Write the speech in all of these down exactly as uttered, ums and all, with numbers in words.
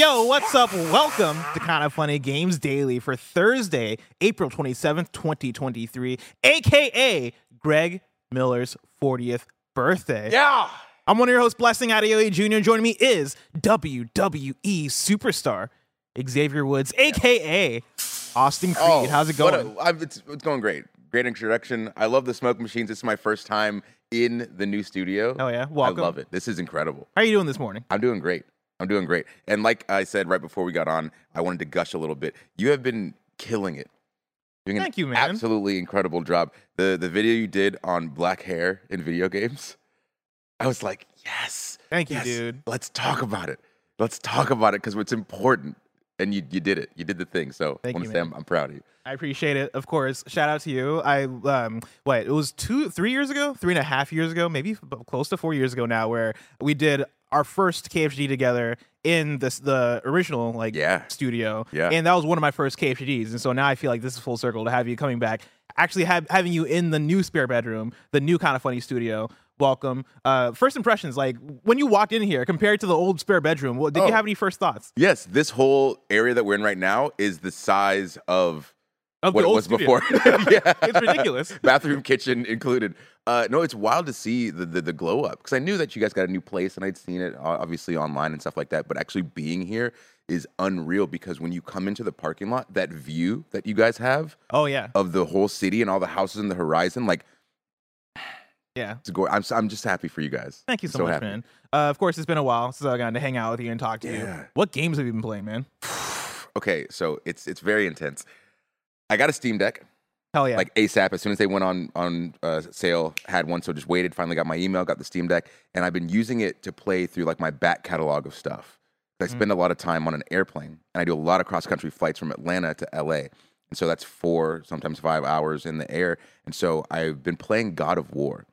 Yo, what's up? Welcome to Kinda Funny Games Daily for Thursday, April twenty-seventh, twenty twenty-three, aka Greg Miller's fortieth birthday. Yeah! I'm one of your hosts, Blessing Adeoye Junior Joining me is W W E superstar Xavier Woods, aka Austin Creed. Oh, how's it going? A, it's, it's going great. Great introduction. I love the smoke machines. It's my first time in the new studio. Oh, yeah? Welcome. I love it. This is incredible. How are you doing this morning? I'm doing great. I'm doing great. And like I said right before we got on, I wanted to gush a little bit. You have been killing it. Doing Thank an you, man. Absolutely incredible job. The the video you did on black hair in video games, I was like, yes. Thank yes, you, dude. Let's talk about it. Let's talk about it because it's important. And you you did it. You did the thing. So Thank I want you, to say I'm, I'm proud of you. I appreciate it. Of course. Shout out to you. I um what it was two, three years ago, three and a half years ago, maybe close to four years ago now, where we did our first K F G together in this the original like yeah. studio. Yeah. And that was one of my first K F Gs. And so now I feel like this is full circle to have you coming back. Actually have, having you in the new spare bedroom, the new Kinda Funny studio. Welcome. Uh, first impressions, like when you walked in here compared to the old spare bedroom, what, did oh. you have any first thoughts? Yes, this whole area that we're in right now is the size of, of what it was studio. before. yeah. It's ridiculous. Bathroom, kitchen included. Uh, no, it's wild to see the the, the glow up because I knew that you guys got a new place and I'd seen it obviously online and stuff like that. But actually being here is unreal because when you come into the parking lot, that view that you guys have, oh yeah, of the whole city and all the houses in the horizon, like yeah, it's go- I'm I'm just happy for you guys. Thank you so, so much, happy. man. Uh, of course, it's been a while since I got to hang out with you and talk to yeah. you. What games have you been playing, man? Okay, so it's it's very intense. I got a Steam Deck. Hell yeah. Like ASAP, as soon as they went on, on uh, sale, had one, so just waited, finally got my email, got the Steam Deck, and I've been using it to play through like my back catalog of stuff. I mm-hmm. spend a lot of time on an airplane, and I do a lot of cross-country flights from Atlanta to L A, and so that's four, sometimes five hours in the air, and so I've been playing God of War,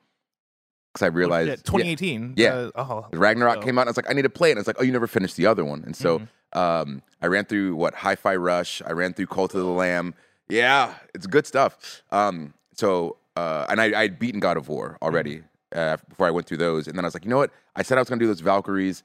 because I realized... twenty eighteen Yeah. yeah. Uh, oh, Ragnarok so. came out, and I was like, I need to play it, and it's like, oh, you never finished the other one, and so mm-hmm. um, I ran through, what, Hi-Fi Rush, I ran through Cult of the Lamb. Yeah, it's good stuff. Um, so, uh, and I I'd beaten God of War already uh, before I went through those, and then I was like, you know what? I said I was gonna do those Valkyries,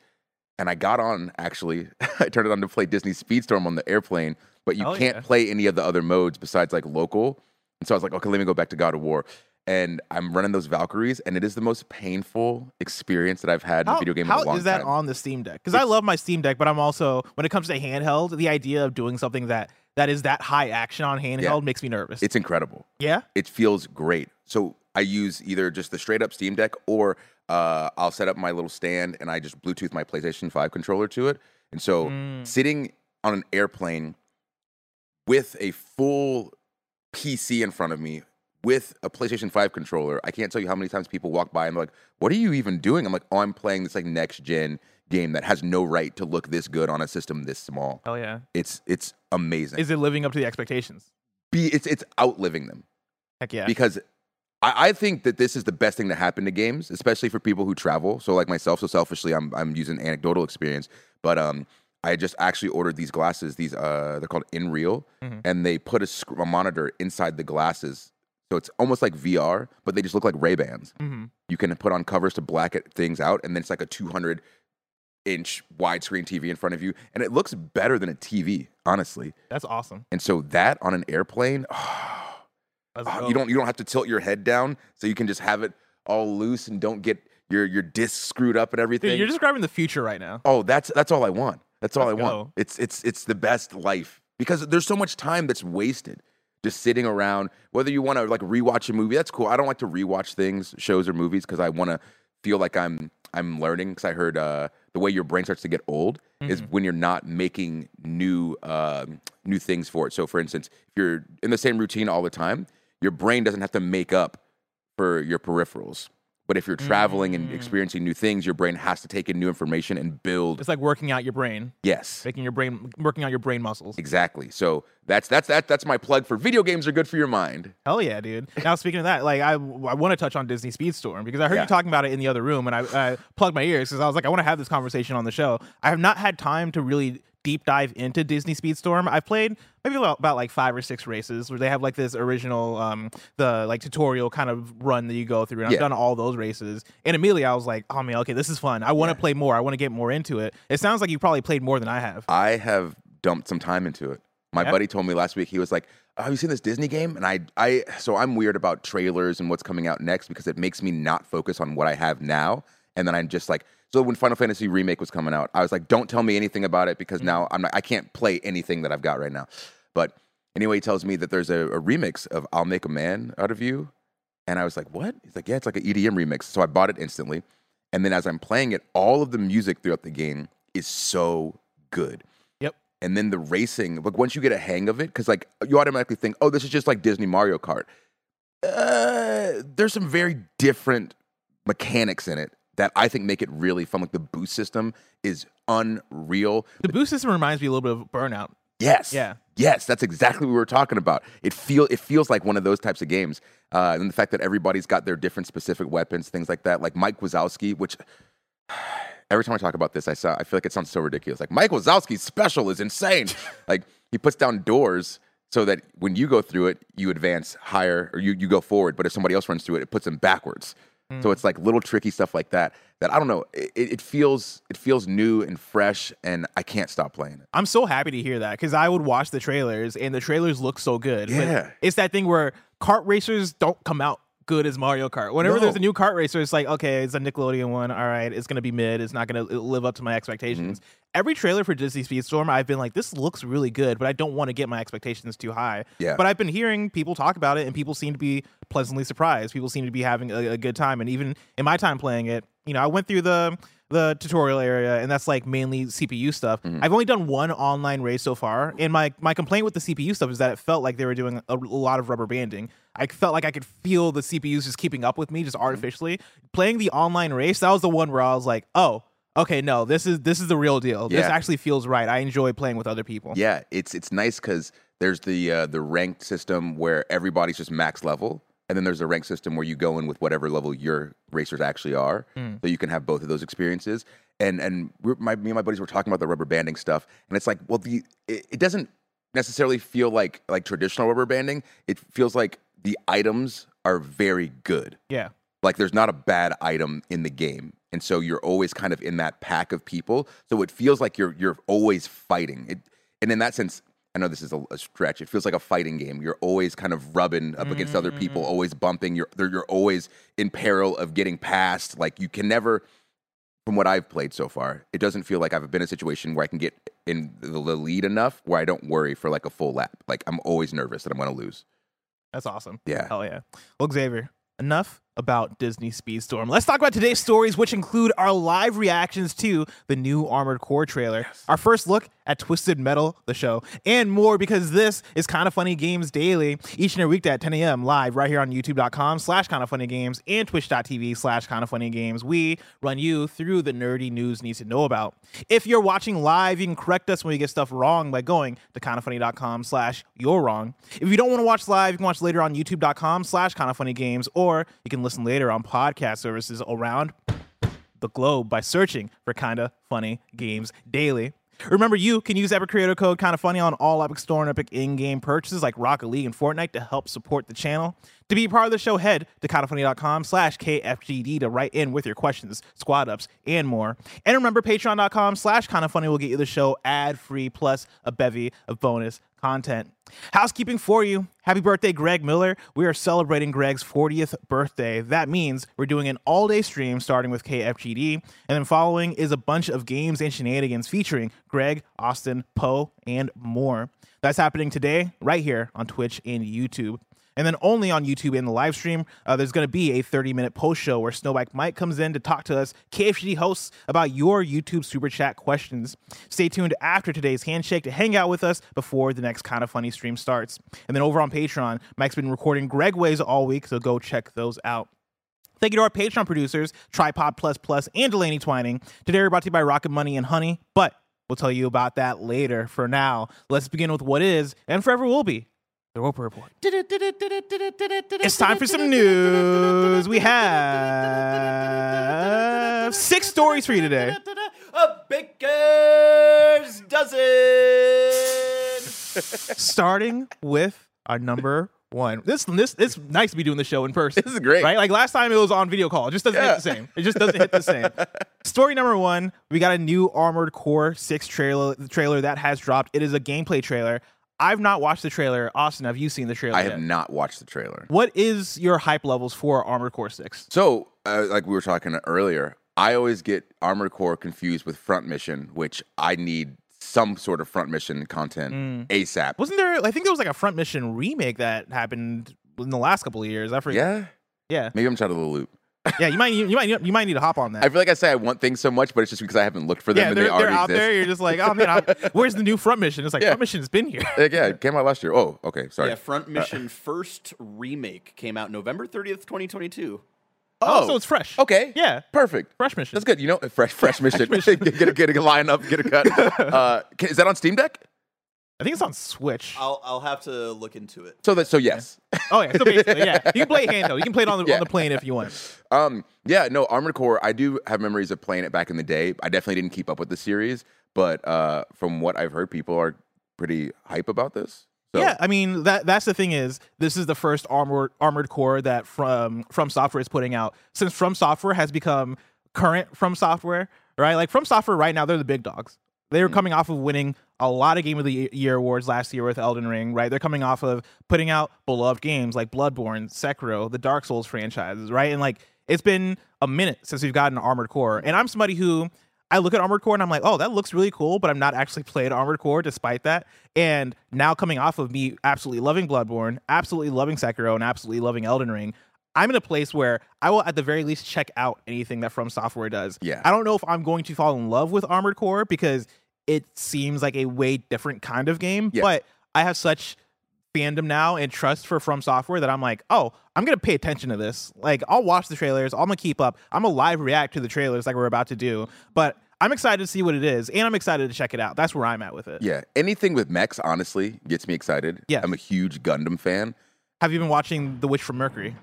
and I got on actually. I turned it on to play Disney Speedstorm on the airplane, but you oh, can't yeah. play any of the other modes besides like local. And so I was like, okay, let me go back to God of War, and I'm running those Valkyries, and it is the most painful experience that I've had how, in a video game in a long time. How is that on the Steam Deck? Because I love my Steam Deck, but I'm also when it comes to handheld, the idea of doing something that. That is that high action on handheld yeah. makes me nervous. It's incredible. Yeah? It feels great. So I use either just the straight up Steam Deck or uh, I'll set up my little stand and I just Bluetooth my PlayStation five controller to it. And so mm. sitting on an airplane with a full P C in front of me with a PlayStation five controller, I can't tell you how many times people walk by and they're like, what are you even doing? I'm like, oh, I'm playing this like next gen game that has no right to look this good on a system this small. Hell yeah. It's it's amazing. Is it living up to the expectations? Be it's it's outliving them. Heck yeah. Because I, I think that this is the best thing to happen to games, especially for people who travel. So like myself, so selfishly I'm I'm using anecdotal experience. But um I just actually ordered these glasses, these uh they're called InReal, mm-hmm. and they put a, sc- a monitor inside the glasses. So it's almost like V R, but they just look like Ray-Bans. Mm-hmm. You can put on covers to black things out, and then it's like a two hundred inch widescreen T V in front of you, and it looks better than a T V, honestly. That's awesome. And so that on an airplane, oh, oh, you don't you don't have to tilt your head down, so you can just have it all loose and don't get your your disc screwed up and everything. Dude, you're describing the future right now. Oh, that's that's all I want. That's all Let's I go. want. It's it's it's the best life because there's so much time that's wasted just sitting around. Whether you want to like rewatch a movie, that's cool. I don't like to rewatch things, shows or movies, because I want to feel like I'm I'm learning. Because I heard. Uh, The way your brain starts to get old mm-hmm. is when you're not making new uh, new things for it. So, for instance, if you're in the same routine all the time, your brain doesn't have to make up for your peripherals. But if you're traveling mm-hmm. and experiencing new things, your brain has to take in new information and build. It's like working out your brain. Yes, making your brain working out your brain muscles. Exactly. So that's that's that that's my plug for video games are good for your mind. Hell yeah, dude. Now speaking of that, like I, I want to touch on Disney Speedstorm because I heard yeah. you talking about it in the other room, and I, I plugged my ears because I was like, I want to have this conversation on the show. I have not had time to really deep dive into Disney Speedstorm. I've played maybe about, about like five or six races where they have like this original, um, the like tutorial kind of run that you go through. And yeah. I've done all those races. And immediately I was like, oh man, okay, this is fun. I want to yeah. play more. I want to get more into it. It sounds like you probably played more than I have. I have dumped some time into it. My yeah. buddy told me last week, he was like, oh, have you seen this Disney game? And I, I, so I'm weird about trailers and what's coming out next because it makes me not focus on what I have now. And then I'm just like, so when Final Fantasy Remake was coming out, I was like, don't tell me anything about it because now I'm not, I can't play anything that I've got right now. But anyway, he tells me that there's a, a remix of I'll Make a Man Out of You. And I was like, what? He's like, yeah, it's like an E D M remix. So I bought it instantly. And then as I'm playing it, all of the music throughout the game is so good. Yep. And then the racing, like once you get a hang of it, because like you automatically think, oh, this is just like Disney Mario Kart. Uh, there's some very different mechanics in it that I think make it really fun. Like the boost system is unreal. The boost system reminds me a little bit of Burnout. Yes. Yeah. Yes, that's exactly what we were talking about. It feel it feels like one of those types of games. Uh, and the fact that everybody's got their different specific weapons, things like that. Like Mike Wazowski, which every time I talk about this, I saw I feel like it sounds so ridiculous. Like Mike Wazowski's special is insane. Like he puts down doors so that when you go through it, you advance higher or you you go forward. But if somebody else runs through it, it puts them backwards. So it's like little tricky stuff like that, that I don't know, it, it feels it feels new and fresh, and I can't stop playing it. I'm so happy to hear that, because I would watch the trailers, and the trailers look so good. Yeah. But it's that thing where kart racers don't come out good as Mario Kart. Whenever no. there's a new kart racer, it's like, okay, it's a Nickelodeon one, all right, it's going to be mid, it's not going to live up to my expectations. Mm-hmm. Every trailer for Disney Speedstorm, I've been like, this looks really good, but I don't want to get my expectations too high. Yeah. But I've been hearing people talk about it, and people seem to be pleasantly surprised. People seem to be having a, a good time. And even in my time playing it, you know, I went through the the tutorial area, and that's like mainly C P U stuff. Mm-hmm. I've only done one online race so far, and my, my complaint with the C P U stuff is that it felt like they were doing a, a lot of rubber banding. I felt like I could feel the C P Us just keeping up with me, just artificially. Mm-hmm. Playing the online race, that was the one where I was like, oh, okay, no, this is this is the real deal. Yeah. This actually feels right. I enjoy playing with other people. Yeah, it's it's nice because there's the uh, the ranked system where everybody's just max level, and then there's the ranked system where you go in with whatever level your racers actually are, mm. so you can have both of those experiences. And and we're, my, me and my buddies were talking about the rubber banding stuff, and it's like, well, the it, it doesn't necessarily feel like like traditional rubber banding. It feels like the items are very good. Yeah, like there's not a bad item in the game. And so you're always kind of in that pack of people. So it feels like you're you're always fighting. It, and in that sense, I know this is a, a stretch. It feels like a fighting game. You're always kind of rubbing up mm-hmm. against other people, always bumping. You're you're always in peril of getting past. Like you can never, from what I've played so far, it doesn't feel like I've been in a situation where I can get in the lead enough where I don't worry for like a full lap. Like I'm always nervous that I'm going to lose. That's awesome. Yeah. Hell yeah. Well, Xavier, enough about Disney Speedstorm. Let's talk about today's stories, which include our live reactions to the new Armored Core trailer, yes. our first look at Twisted Metal, the show, and more, because this is Kinda Funny Games Daily, each and every weekday at ten a.m. live right here on youtube.com slash Kinda Funny Games and twitch.tv slash Kinda Funny Games. We run you through the nerdy news needs to know about. If you're watching live, you can correct us when we get stuff wrong by going to kindafunny.com slash you're wrong. If you don't want to watch live, you can watch later on youtube.com slash Kinda Funny Games, or you can listen later on podcast services around the globe by searching for Kinda Funny Games Daily. Remember, you can use Epic Creator Code Kinda Funny on all Epic Store and Epic in-game purchases like Rocket League and Fortnite to help support the channel. To be part of the show, head to kindafunny.com slash KFGD to write in with your questions, squad ups, and more. And remember, patreon.com slash Kinda Funny will get you the show ad-free plus a bevy of bonus content. Housekeeping for you. Happy birthday, Greg Miller. We are celebrating Greg's fortieth birthday. That means we're doing an all-day stream starting with K F G D, and then following is a bunch of games and shenanigans featuring Greg, Austin, Poe, and more. That's happening today right here on Twitch and YouTube. And then only on YouTube in the live stream, uh, there's going to be a thirty-minute post show where Snowbike Mike comes in to talk to us, K F G D hosts, about your YouTube Super Chat questions. Stay tuned after today's handshake to hang out with us before the next Kinda Funny stream starts. And then over on Patreon, Mike's been recording Gregways all week, so go check those out. Thank you to our Patreon producers, Tripod Plus Plus and Delaney Twining. Today we're brought to you by Rocket Money and Honey, but we'll tell you about that later. For now, let's begin with what is and forever will be the Roper Report. It's time for some news. We have six stories for you today. a baker's dozen. Starting with our number one. This this it's nice to be doing the show in person. This is great, right? Like last time it was on video call. It just doesn't yeah. hit the same. It just doesn't hit the same. Story number one. We got a new Armored Core six trailer trailer that has dropped. It is a gameplay trailer. I've not watched the trailer. Austin, have you seen the trailer? I have yet? not watched the trailer. What is your hype levels for Armored Core six? So, uh, like we were talking earlier, I always get Armored Core confused with Front Mission, which I need some sort of Front Mission content mm. ASAP. Wasn't there, I think there was like a Front Mission remake that happened in the last couple of years. I forget. Yeah. Yeah. Maybe I'm out of the loop. Yeah, you might, you might, you might need to hop on that. I feel like I say I want things so much, but it's just because I haven't looked for them. Yeah, and they already they're out exist. there. You're just like, oh man, I'm, where's the new Front Mission? It's like yeah. Front Mission's been here. Like, yeah, it came out last year. Oh, okay, sorry. Yeah, Front Mission uh, first remake came out November thirtieth, twenty twenty-two. Oh, oh, so it's fresh. Okay, yeah, perfect. Fresh Mission. That's good. You know, fresh, fresh Mission. Fresh mission. get a, get a line up, get a cut. Uh, is that on Steam Deck? I think it's on Switch. I'll I'll have to look into it. So that so yes. Yeah. Oh yeah. So basically, yeah. You can play handheld. You can play it on the yeah. on the plane if you want. Um. Yeah. No. Armored Core. I do have memories of playing it back in the day. I definitely didn't keep up with the series, but uh, from what I've heard, people are pretty hype about this. So. Yeah. I mean that that's the thing is this is the first armored Armored Core that from From Software is putting out since From Software has become current From Software, right? Like From Software right now, they're the big dogs. They were coming off of winning a lot of Game of the Year awards last year with Elden Ring, right? They're coming off of putting out beloved games like Bloodborne, Sekiro, the Dark Souls franchises, right? And, like, it's been a minute since we've gotten Armored Core. And I'm somebody who, I look at Armored Core and I'm like, oh, that looks really cool, but I'm not actually playing Armored Core despite that. And now coming off of me absolutely loving Bloodborne, absolutely loving Sekiro, and absolutely loving Elden Ring, I'm in a place where I will at the very least check out anything that From Software does. Yeah. I don't know if I'm going to fall in love with Armored Core because it seems like a way different kind of game, yeah. but I have such fandom now and trust for From Software that I'm like, oh, I'm going to pay attention to this. Like, I'll watch the trailers. I'm going to keep up. I'm going to live react to the trailers like we're about to do, but I'm excited to see what it is, and I'm excited to check it out. That's where I'm at with it. Yeah. Anything with mechs, honestly, gets me excited. Yeah. I'm a huge Gundam fan. Have you been watching The Witch from Mercury?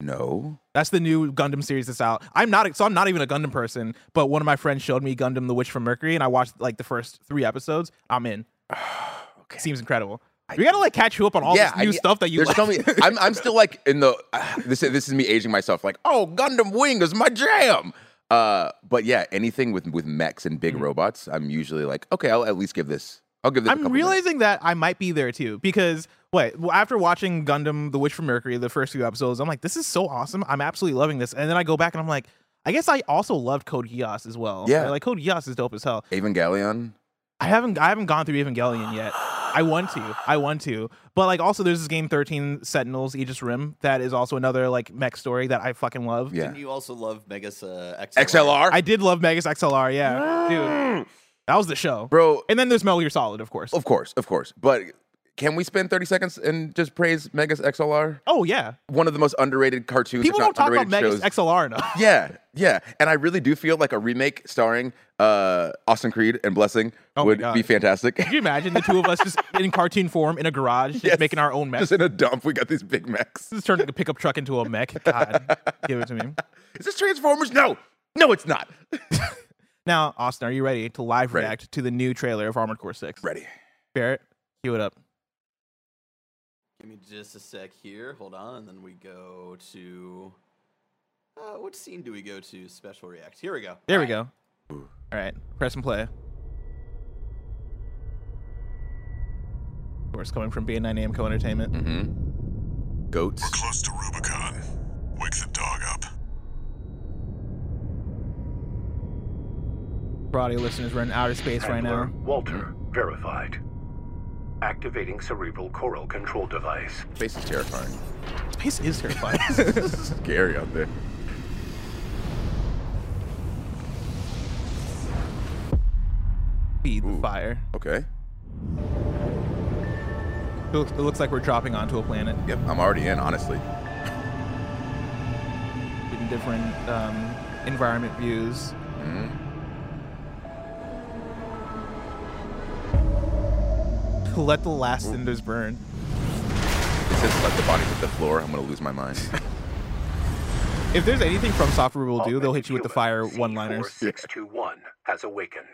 No, that's the new Gundam series that's out. I'm not, so I'm not even a Gundam person. But one of my friends showed me Gundam: The Witch from Mercury, and I watched like the first three episodes. I'm in. Okay. Seems incredible. I, we gotta like catch you up on all yeah, this new I, stuff that you. Like. So many, I'm, I'm still like in the. Uh, this this is me aging myself. Like, oh, Gundam Wing is my jam. Uh, but yeah, anything with with mechs and big mm-hmm. robots, I'm usually like, okay, I'll at least give this. I'll give this. I'm a realizing minutes. that I might be there too because. Wait, well, after watching Gundam, The Witch from Mercury, the first few episodes, I'm like, this is so awesome. I'm absolutely loving this. And then I go back and I'm like, I guess I also loved Code Geass as well. Yeah. Right? Like, Code Geass is dope as hell. Evangelion? I haven't I haven't gone through Evangelion yet. I want to. I want to. But, like, also there's this game thirteen Sentinels, Aegis Rim, that is also another, like, mech story that I fucking love. Yeah. Didn't you also love Megas uh, X L R? X L R? I did love Megas X L R, yeah. Dude, that was the show. Bro. And then there's Metal Gear Solid, of course. Of course, of course. But... Can we spend thirty seconds and just praise Megas X L R? Oh, yeah. One of the most underrated cartoons. People don't talk about Megas X L R enough. Yeah, yeah. And I really do feel like a remake starring uh, Austin Creed and Blessing oh would be fantastic. Could you imagine the two of us just in cartoon form in a garage yes. making our own mechs? Just in a dump. We got these big mechs. This is turning a pickup truck into a mech. God, give it to me. Is this Transformers? No. No, it's not. Now, Austin, are you ready to live react ready. to the new trailer of Armored Core six? Ready. Barrett, cue it up. Give me just a sec here. Hold on, and then we go to. Uh, what scene do we go to? Special reacts. Here we go. There All we right. go. All right, press and play. Of course, coming from B N nine A M Co Entertainment. Mm-hmm. Goats. We're close to Rubicon. Wake the dog up. For audio listeners, we're in outer space Handler, right now. Walter verified. Activating cerebral coral control device. Space is terrifying. Space is terrifying. It's scary out there. Feed the Ooh. fire. Okay. It looks, it looks like we're dropping onto a planet. Yep, I'm already in, honestly. In different um, environment views. Mm-hmm. Let the last cinders burn. It says let the bodies hit the floor. I'm going to lose my mind. If there's anything From Software will do, they'll hit you with the fire one-liners. six two one has awakened.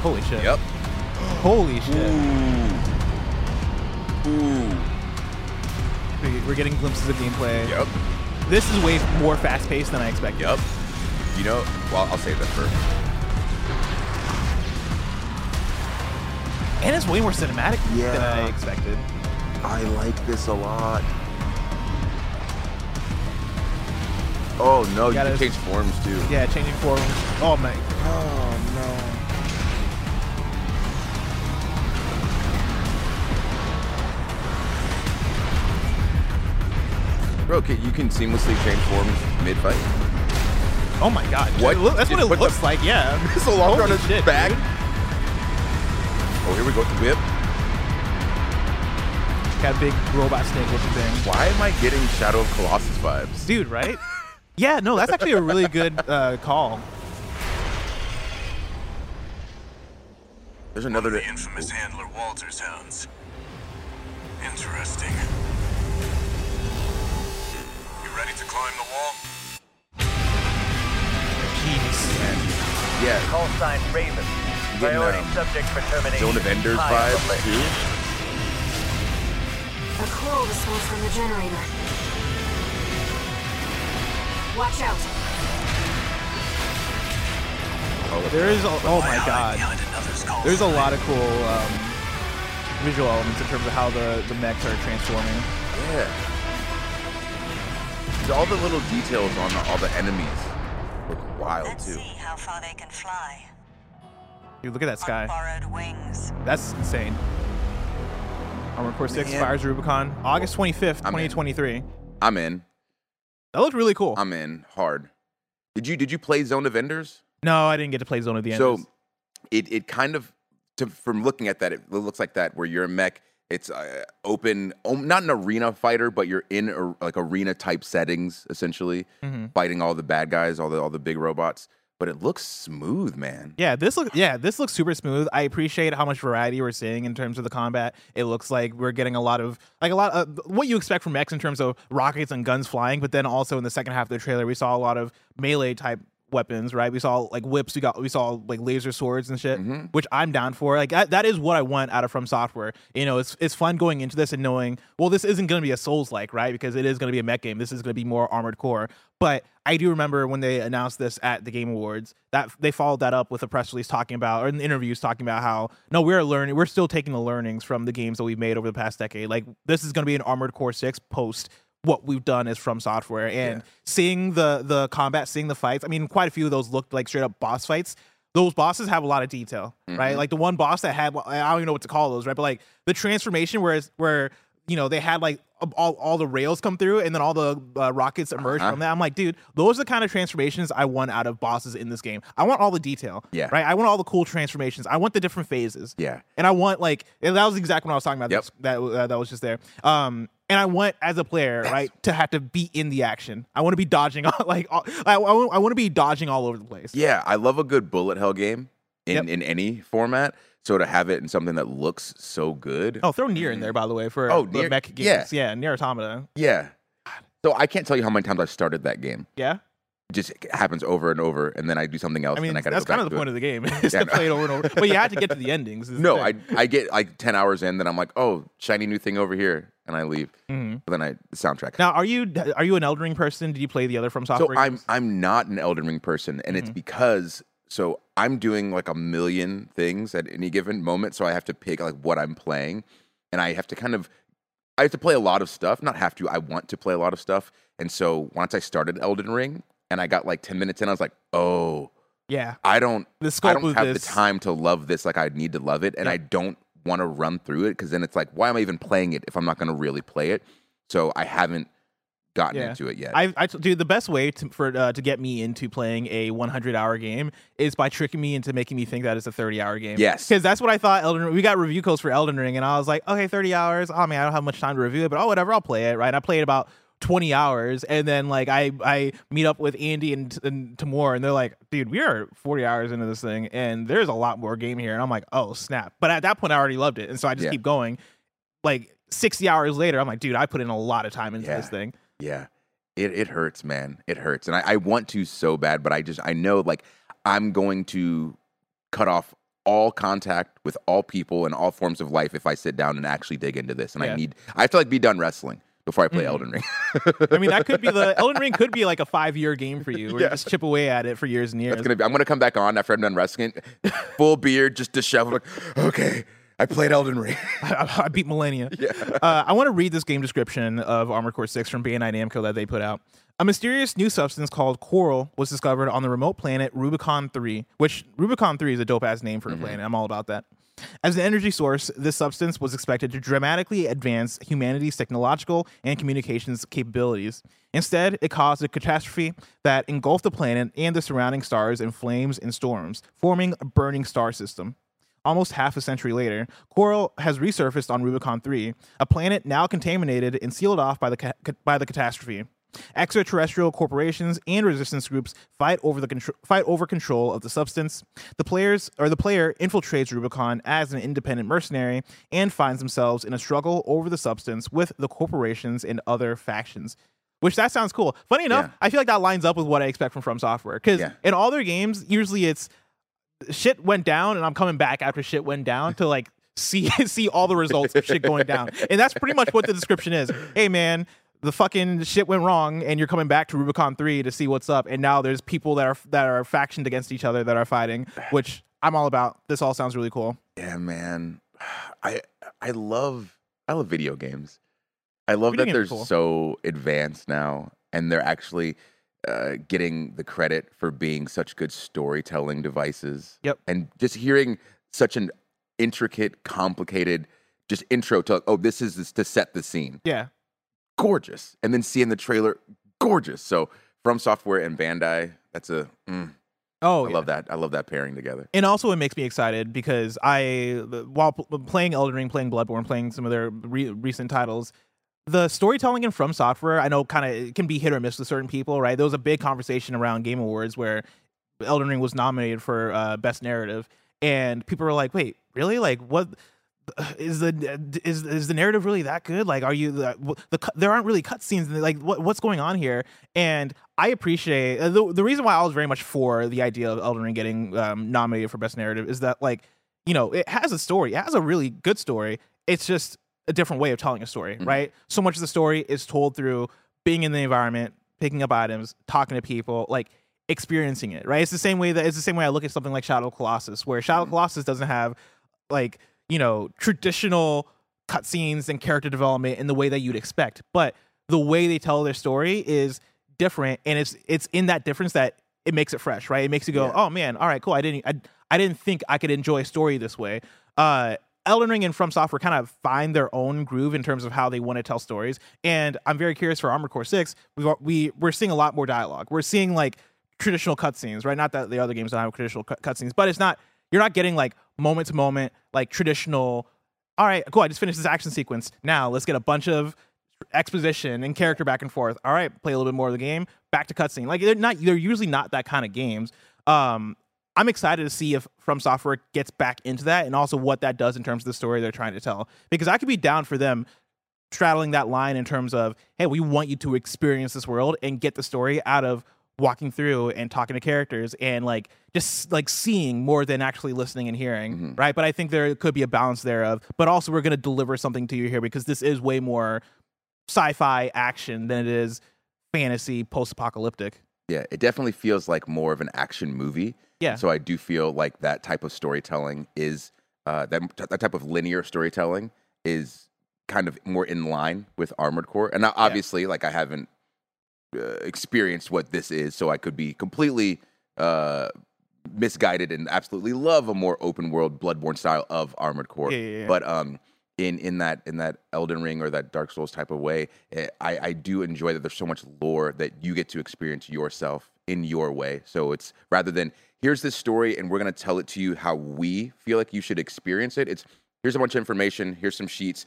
Holy shit. Yep. Holy shit. Ooh. Ooh. We're getting glimpses of gameplay. Yep. This is way more fast-paced than I expected. Yep. You know, well, I'll save that first. And it's way more cinematic yeah. than I expected. I like this a lot. Oh no, you, you can change forms too. Yeah, changing forms. Oh man. Oh no. Bro, okay, you can seamlessly change forms mid-fight. Oh my god. What? Dude, that's what it, it looks like, yeah. Missile launcher on his shit, back. Dude. Oh, here we go with the whip. Got a big robot snake looking thing. Why am I getting Shadow of Colossus vibes? Dude, right? Yeah, no, that's actually a really good uh, call. There's another. The infamous Ooh. handler Walter's hounds. Interesting. You ready to climb the wall? Jeez. Yeah. Call sign Raven. Priority um, subject for termination. Zone of Enders vibe too. A call was sent from the generator. Watch out. Oh, there is, a, oh my god. There's a lot of cool um, visual elements in terms of how the, the mechs are transforming. Yeah. All the little details on the, all the enemies look wild Let's too. Let's see how far they can fly. Dude, look at that sky. On borrowed wings. That's insane. Armored Core six, Fires of Rubicon, August twenty-fifth, twenty twenty-three. In. I'm in. That looked really cool. I'm in hard. Did you did you play Zone of Enders? No, I didn't get to play Zone of the Enders. So it it kind of to, from looking at that, it looks like that where you're a mech. It's uh, open, not an arena fighter, but you're in a, like arena type settings essentially, mm-hmm. fighting all the bad guys, all the all the big robots. But it looks smooth, man. Yeah, this looks yeah, this looks super smooth. I appreciate how much variety we're seeing in terms of the combat. It looks like we're getting a lot of like a lot of what you expect from mechs in terms of rockets and guns flying, but then also in the second half of the trailer we saw a lot of melee type weapons, right? We saw like whips, we got we saw like laser swords and shit, mm-hmm. which I'm down for. Like I, that is what I want out of From Software. You know, it's it's fun going into this and knowing, well, this isn't going to be a Souls-like, right? Because it is going to be a mech game. This is going to be more Armored Core. But I do remember when they announced this at the Game Awards, that they followed that up with a press release talking about, or in interviews talking about how, no, we're learning, we're still taking the learnings from the games that we've made over the past decade. Like this is going to be an Armored Core six post what we've done is From Software, and yeah. seeing the the combat, seeing the fights. I mean, quite a few of those looked like straight up boss fights. Those bosses have a lot of detail, mm-hmm. right? Like the one boss that had, I don't even know what to call those, right? But like the transformation where it's, where you know, they had like all, all the rails come through and then all the uh, rockets emerge uh-huh. from that. I'm like, dude, those are the kind of transformations I want out of bosses in this game. I want all the detail, yeah. right? I want all the cool transformations. I want the different phases. Yeah. And I want like, and that was exactly what I was talking about. Yep. That, uh, that was just there. Um, And I want, as a player, right, to have to be in the action. I want to be dodging, all, like, all, I, I, I want to be dodging all over the place. Yeah, I love a good bullet hell game in, yep. in any format. So to have it in something that looks so good. Oh, throw Nier in there, by the way, for oh, the Nier, mech games. Yeah, yeah Nier Automata. Yeah. So I can't tell you how many times I've started that game. Yeah? It just happens over and over, and then I do something else, I mean, and I gotta go back to it. That's kind of the point of the game, is yeah, to no. play it over and over. But you have to get to the endings. No, the I, I get, like, ten hours in, then I'm like, oh, shiny new thing over here. And I leave. Mm-hmm. But then I soundtrack. Now, are you are you an Elden Ring person? Did you play the other From Software? So I'm games? I'm not an Elden Ring person, and mm-hmm. it's because so I'm doing like a million things at any given moment. So I have to pick like what I'm playing, and I have to kind of I have to play a lot of stuff. Not have to. I want to play a lot of stuff. And so once I started Elden Ring, and I got like ten minutes in, I was like, oh yeah, I don't the scope I don't have this. the time to love this like I need to love it, and yeah. I don't. want to run through it because then it's like, why am I even playing it if I'm not going to really play it? So I haven't gotten yeah. into it yet. I, I dude, the best way to for uh, to get me into playing a one hundred hour game is by tricking me into making me think that it's a thirty hour game. Yes, because that's what I thought. Elden Ring, we got review codes for Elden Ring, and I was like, okay, thirty hours. Oh man, I don't have much time to review it, but oh whatever, I'll play it. Right, and I played about twenty hours, and then like I I meet up with Andy and, and Tamor, and they're like, dude, we are forty hours into this thing and there's a lot more game here, and I'm like, oh snap. But at that point I already loved it, and so I just yeah. keep going. Like sixty hours later I'm like, dude, I put in a lot of time into yeah. this thing. Yeah, It it hurts, man. It hurts. And I, I want to so bad, but I just, I know, like, I'm going to cut off all contact with all people and all forms of life if I sit down and actually dig into this. And yeah. I need, I have to, like, be done wrestling before I play mm. Elden Ring. I mean, that could be the, Elden Ring could be like a five-year game for you, where yeah. you just chip away at it for years and years. That's gonna be, I'm going to come back on after I'm done wrestling, full beard, just disheveled, like, okay, I played Elden Ring. I, I beat Millennia. Yeah. Uh, I want to read this game description of Armored Core six from Bandai Namco that they put out. A mysterious new substance called coral was discovered on the remote planet Rubicon three, which Rubicon three is a dope-ass name for mm-hmm. a planet. I'm all about that. As an energy source, this substance was expected to dramatically advance humanity's technological and communications capabilities. Instead, it caused a catastrophe that engulfed the planet and the surrounding stars in flames and storms, forming a burning star system. Almost half a century later, coral has resurfaced on Rubicon three, a planet now contaminated and sealed off by the ca- by the catastrophe. Extraterrestrial corporations and resistance groups fight over the contr- fight over control of the substance. The players or the player infiltrates Rubicon as an independent mercenary and finds themselves in a struggle over the substance with the corporations and other factions. Which that sounds cool. Funny enough, yeah. I feel like that lines up with what I expect from From Software, because yeah. in all their games, usually it's shit went down and I'm coming back after shit went down to like see see all the results of shit going down. And that's pretty much what the description is. Hey man, the fucking shit went wrong and you're coming back to Rubicon three to see what's up, and now there's people that are that are factioned against each other that are fighting, which I'm all about. This all sounds really cool. Yeah, man. I I love I love video games. I love video that they're cool. so advanced now, and they're actually Uh, getting the credit for being such good storytelling devices. Yep. And just hearing such an intricate, complicated, just intro to, like, oh, this is this, to set the scene. Yeah. Gorgeous. And then seeing the trailer, gorgeous. So From Software and Bandai, that's a, mm, oh, I yeah. love that. I love that pairing together. And also it makes me excited because I, while playing Elden Ring, playing Bloodborne, playing some of their re- recent titles, the storytelling in From Software, I know, kind of can be hit or miss with certain people, right? There was a big conversation around Game Awards where Elden Ring was nominated for uh, Best Narrative, and people were like, "Wait, really? Like, what is the is is the narrative really that good? Like, are you the, the there aren't really cutscenes? Like, what what's going on here?" And I appreciate the the reason why I was very much for the idea of Elden Ring getting um, nominated for Best Narrative is that, like, you know, it has a story, it has a really good story. It's just a different way of telling a story, right? Mm-hmm. So much of the story is told through being in the environment, picking up items, talking to people, like experiencing it, right? It's the same way that it's the same way I look at something like Shadow of the Colossus, where Shadow of the Colossus doesn't have, like, you know, traditional cutscenes and character development in the way that you'd expect, but the way they tell their story is different, and it's it's in that difference that it makes it fresh, right? It makes you go, yeah. "Oh man, all right, cool. I didn't I, I didn't think I could enjoy a story this way." Uh, Elden Ring and From Software kind of find their own groove in terms of how they want to tell stories, and I'm very curious for Armored Core six. We've, we we're seeing a lot more dialogue. We're seeing, like, traditional cutscenes, right? Not that the other games don't have traditional cutscenes, but it's not you're not getting, like, moment to moment, like, traditional. All right, cool. I just finished this action sequence. Now let's get a bunch of exposition and character back and forth. All right, play a little bit more of the game. Back to cutscene. Like, they're not they're usually not that kind of games. Um, I'm excited to see if From Software gets back into that, and also what that does in terms of the story they're trying to tell. Because I could be down for them straddling that line in terms of, hey, we want you to experience this world and get the story out of walking through and talking to characters and, like, just, like, seeing more than actually listening and hearing, mm-hmm. right? But I think there could be a balance thereof. But also we're going to deliver something to you here, because this is way more sci-fi action than it is fantasy post-apocalyptic. Yeah, it definitely feels like more of an action movie. Yeah. So I do feel like that type of storytelling is, uh, that that type of linear storytelling is kind of more in line with Armored Core. And obviously, yeah. like, I haven't uh, experienced what this is, so I could be completely uh, misguided and absolutely love a more open world Bloodborne style of Armored Core. Yeah, yeah, yeah. But um, in in that in that Elden Ring or that Dark Souls type of way, I, I do enjoy that there's so much lore that you get to experience yourself in your way. So it's rather than, here's this story, and we're going to tell it to you how we feel like you should experience it. It's, here's a bunch of information, here's some sheets.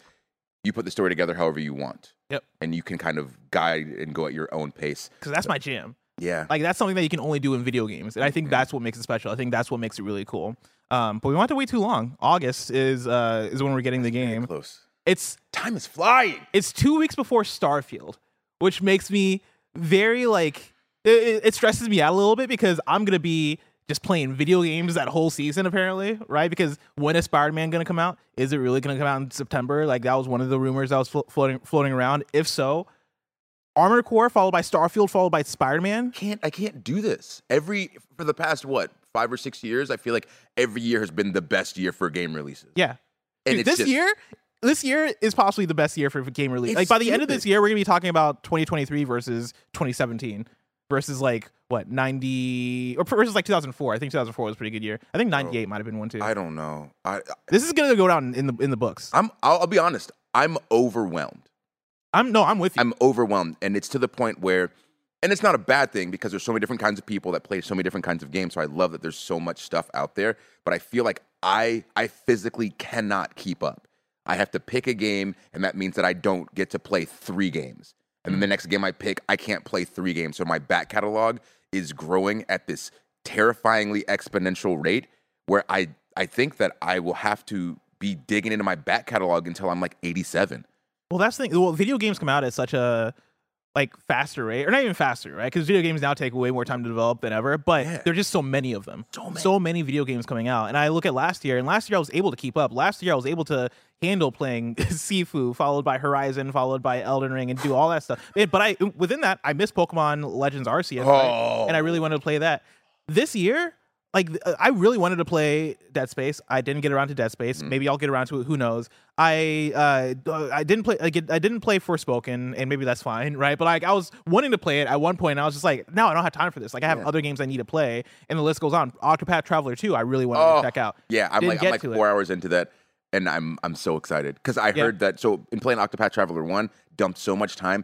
You put the story together however you want. Yep. And you can kind of guide and go at your own pace. Because that's so, my jam. Yeah. Like, that's something that you can only do in video games. And I think mm-hmm. that's what makes it special. I think that's what makes it really cool. Um, but we don't have to wait too long. August is uh, is when we're getting that's the game. Close. It's, time is flying. It's two weeks before Starfield, which makes me very like it, it stresses me out a little bit because I'm gonna be just playing video games that whole season apparently, right? Because when is Spider-Man gonna come out? Is it really gonna come out in September? Like that was one of the rumors that was flo- floating floating around. If so, Armored Core followed by Starfield followed by Spider-Man. Can't I can't do this every for the past what five or six years? I feel like every year has been the best year for game releases. Yeah, and Dude, it's this just, year. This year is possibly the best year for game release. It's like by the stupid. end of this year, we're gonna be talking about twenty twenty-three versus twenty seventeen versus like what ninety or versus like two thousand four. I think two thousand four was a pretty good year. I think ninety-eight oh, might have been one too. I don't know. I, I this is gonna go down in the in the books. I'm. I'll, I'll be honest. I'm overwhelmed. I'm no. I'm with you. I'm overwhelmed, and it's to the point where, and it's not a bad thing because there's so many different kinds of people that play so many different kinds of games. So I love that there's so much stuff out there, but I feel like I I physically cannot keep up. I have to pick a game, and that means that I don't get to play three games. And then the next game I pick, I can't play three games. So my back catalog is growing at this terrifyingly exponential rate where I, I think that I will have to be digging into my back catalog until I'm like eighty-seven. Well, that's the thing. Well, video games come out at such a like faster rate, or not even faster, right? Because video games now take way more time to develop than ever, but yeah. there are just so many of them. So many. so many video games coming out. And I look at last year, and last year I was able to keep up. Last year I was able to handle playing Sifu, followed by Horizon, followed by Elden Ring, and do all that stuff. But I within that, I missed Pokemon Legends Arceus, oh. right? And I really wanted to play that. This year, like I really wanted to play Dead Space. I didn't get around to Dead Space. Mm. Maybe I'll get around to it. Who knows? I uh, I didn't play. I didn't play Forspoken, and maybe that's fine, right? But like I was wanting to play it at one point, and I was just like, no, I don't have time for this. Like I have yeah. other games I need to play, and the list goes on. Octopath Traveler two, I really wanted oh, to check out. Yeah, I'm didn't like I'm like four it. hours into that, and I'm I'm so excited because I yeah. heard that. So in playing Octopath Traveler one, dumped so much time,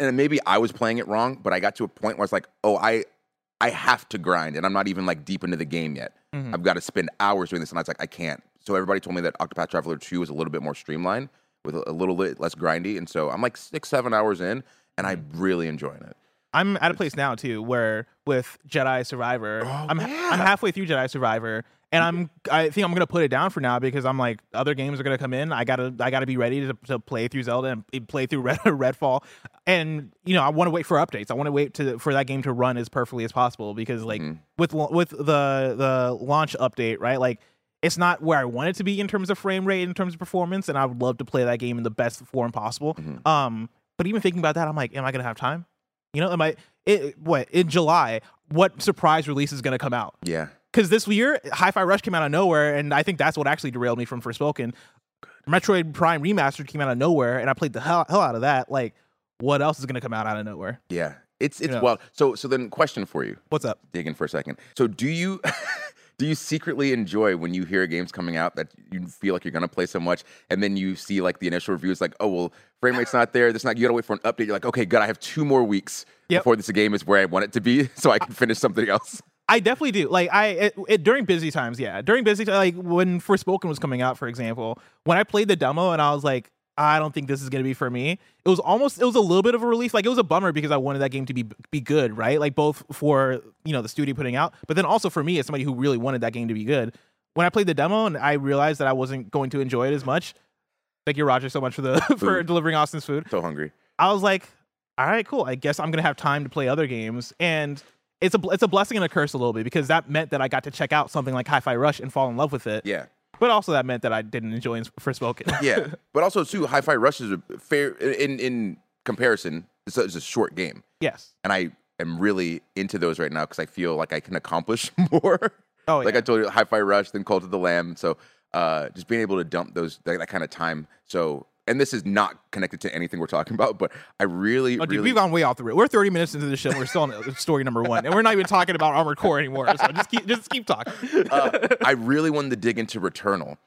and maybe I was playing it wrong, but I got to a point where I was like, oh, I. I have to grind, and I'm not even, like, deep into the game yet. Mm-hmm. I've got to spend hours doing this, and I was like, I can't. So everybody told me that Octopath Traveler two is a little bit more streamlined with a little bit less grindy, and so I'm, like, six, seven hours in, and I'm really enjoying it. I'm at a place now, too, where with Jedi Survivor, oh, I'm, yeah. I'm halfway through Jedi Survivor, and I'm I think I'm going to put it down for now because I'm like, other games are going to come in. I got to I gotta be ready to, to play through Zelda and play through Red, Redfall. And, you know, I want to wait for updates. I want to wait to for that game to run as perfectly as possible because, like, mm. with with the the launch update, right, like, it's not where I want it to be in terms of frame rate, in terms of performance, and I would love to play that game in the best form possible. Mm-hmm. Um, but even thinking about that, I'm like, am I going to have time? You know, am I it, what in July, what surprise release is going to come out? Yeah. Because this year, Hi-Fi Rush came out of nowhere, and I think that's what actually derailed me from Forspoken. Metroid Prime Remastered came out of nowhere, and I played the hell, hell out of that. Like, what else is going to come out out of nowhere? Yeah, it's it's you know? wild. So, so then, question for you. What's up? Dig in for a second. So, do you do you secretly enjoy when you hear games coming out that you feel like you're going to play so much, and then you see like the initial reviews, like, oh well, frame rate's not there. This not you got to wait for an update. You're like, okay, good. I have two more weeks yep. before this game is where I want it to be, so I can finish something else. I definitely do. Like I it, it, during busy times, yeah. During busy times, like when Forspoken was coming out, for example, when I played the demo and I was like, I don't think this is gonna be for me. It was almost, it was a little bit of a relief. Like it was a bummer because I wanted that game to be be good, right? Like both for you know the studio putting out, but then also for me as somebody who really wanted that game to be good. When I played the demo and I realized that I wasn't going to enjoy it as much, thank you, Roger, so much for the for delivering Austin's food. So hungry. I was like, all right, cool. I guess I'm gonna have time to play other games and. It's a it's a blessing and a curse a little bit because that meant that I got to check out something like Hi-Fi Rush and fall in love with it. Yeah. But also that meant that I didn't enjoy Forspoken. yeah. But also too, Hi-Fi Rush is a fair in in comparison. It's a, it's a short game. Yes. And I am really into those right now because I feel like I can accomplish more. Oh yeah. Like I told you, Hi-Fi Rush, then Cult of the Lamb. So uh, just being able to dump those that, that kind of time. So. And this is not connected to anything we're talking about, but I really, oh, dude, really... We've gone way off the road. We're thirty minutes into the show, and we're still on story number one, and we're not even talking about Armored Core anymore, so just keep, just keep talking. uh, I really wanted to dig into Returnal.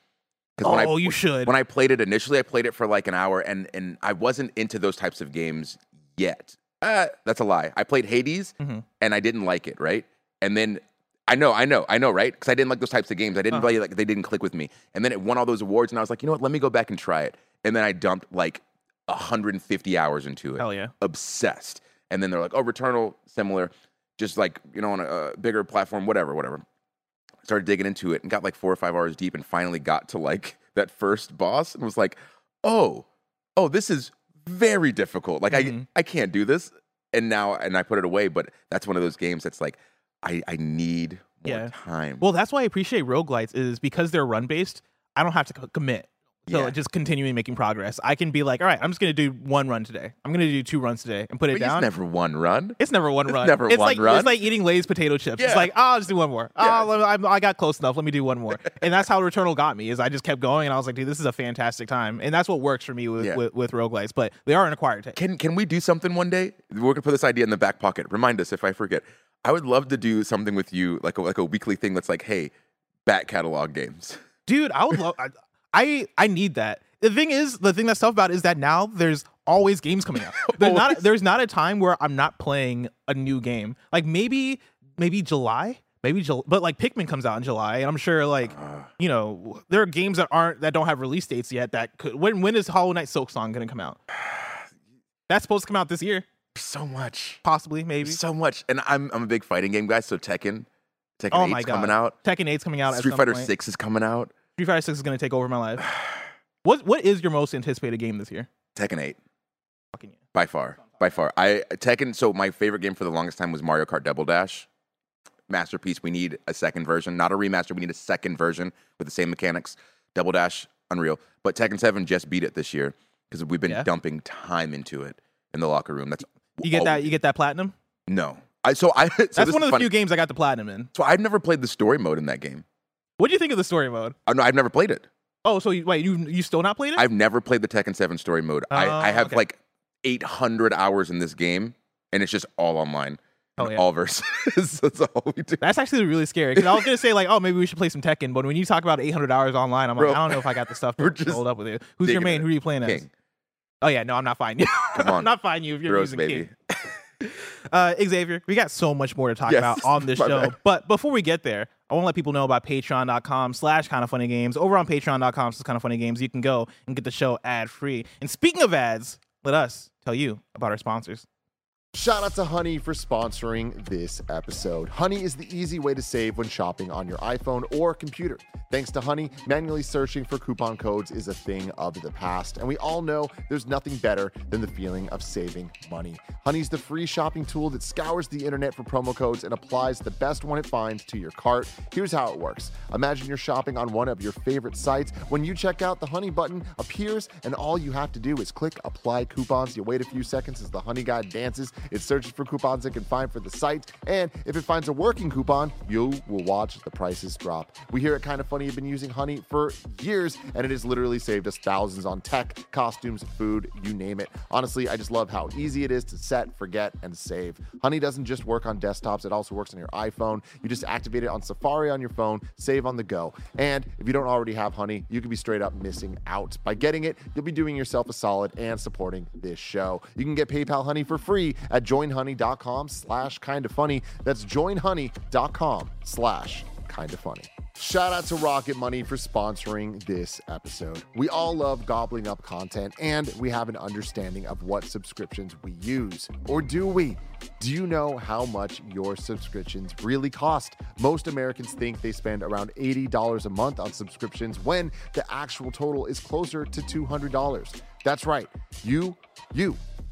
Oh, when I, you should. When I played it initially, I played it for like an hour, and, and I wasn't into those types of games yet. Uh, that's a lie. I played Hades, mm-hmm. and I didn't like it, right? And then... I know, I know, I know, right? Because I didn't like those types of games. I didn't uh-huh. play, like, they didn't click with me. And then it won all those awards, and I was like, you know what? Let me go back and try it. And then I dumped, like, one hundred fifty hours into it. Hell yeah. Obsessed. And then they're like, oh, Returnal, similar. Just, like, you know, on a, a bigger platform, whatever, whatever. Started digging into it and got, like, four or five hours deep and finally got to, like, that first boss and was like, oh, oh, this is very difficult. Like, mm-hmm. I, I can't do this. and now and I put it away. But that's one of those games that's like, I, I need more yeah. time. Well, that's why I appreciate roguelites, is because they're run based. I don't have to commit. So yeah. just continuing making progress. I can be like, all right, I'm just going to do one run today. I'm going to do two runs today and put it but down. It's never one run. It's never one it's run. Never it's one like, run. It's like eating Lay's potato chips. Yeah. It's like, oh, I'll just do one more. Yeah. Oh, I, I got close enough. Let me do one more. And that's how Returnal got me, is I just kept going. And I was like, dude, this is a fantastic time. And that's what works for me with, yeah. with, with roguelites. But they are an acquired taste. Can, can we do something one day? We're going to put this idea in the back pocket. Remind us if I forget. I would love to do something with you, like a, like a weekly thing that's like, hey, back catalog games. Dude, I would love... I, I, I need that. The thing is, the thing that's tough about it is that now there's always games coming out. There's not there's not a time where I'm not playing a new game. Like maybe maybe July, maybe July, but like Pikmin comes out in July, and I'm sure like uh, you know there are games that aren't that don't have release dates yet. That could when when is Hollow Knight Silksong gonna come out? That's supposed to come out this year. So much, possibly maybe so much. And I'm I'm a big fighting game guy, so Tekken, Tekken oh eight's my God. coming out. Tekken eight's coming out. Street Fighter six is coming out. Street Fighter six is going to take over my life. What What is your most anticipated game this year? Tekken eight. Fucking yeah. By far. By far. I Tekken, so my favorite game for the longest time was Mario Kart Double Dash. Masterpiece, we need a second version. Not a remaster, we need a second version with the same mechanics. Double Dash, unreal. But Tekken seven just beat it this year because we've been yeah. dumping time into it in the locker room. That's You get that, you get that platinum? No. I so I so That's one of the funny. few games I got the platinum in. So I've never played the story mode in that game. What do you think of the story mode? Oh, no, I've never played it. Oh, so you, wait, you you still not played it? I've never played the Tekken seven story mode. Uh, I, I have okay. like eight hundred hours in this game, and it's just all online. Oh, yeah. All verses. That's all we do. That's actually really scary. Because I was going to say, like, oh, maybe we should play some Tekken, but when you talk about eight hundred hours online, I'm like, Bro, I don't know if I got the stuff to hold up with you. Who's your main? Who are you playing King. as? Oh, yeah, no, I'm not fighting you. Come on. I'm not fighting you if you're Gross, using baby. King. Uh, Xavier, we got so much more to talk yes, about on this show. Bad. But before we get there, I want to let people know about patreon.com slash kind of funny games. Over on patreon dot com slash kind of funny games, you can go and get the show ad free. And speaking of ads, let us tell you about our sponsors. Shout out to Honey for sponsoring this episode. Honey is the easy way to save when shopping on your iPhone or computer. Thanks to Honey, manually searching for coupon codes is a thing of the past, and we all know there's nothing better than the feeling of saving money. Honey's the free shopping tool that scours the internet for promo codes and applies the best one it finds to your cart. Here's how it works. Imagine you're shopping on one of your favorite sites. When you check out, the Honey button appears, and all you have to do is click Apply Coupons. You wait a few seconds as the Honey guy dances. It searches for coupons it can find for the site, and if it finds a working coupon, you will watch the prices drop. We here at Kinda Funny have been using Honey for years, and it has literally saved us thousands on tech, costumes, food, you name it. Honestly, I just love how easy it is to set, forget, and save. Honey doesn't just work on desktops, it also works on your iPhone. You just activate it on Safari on your phone, save on the go. And if you don't already have Honey, you could be straight up missing out. By getting it, you'll be doing yourself a solid and supporting this show. You can get PayPal Honey for free at joinhoney.com slash kind of funny. That's joinhoney.com slash kind of funny. Shout out to Rocket Money for sponsoring this episode. We all love gobbling up content, and we have an understanding of what subscriptions we use. Or do we? Do you know how much your subscriptions really cost? Most Americans think they spend around eighty dollars a month on subscriptions when the actual total is closer to two hundred dollars. That's right. You, you,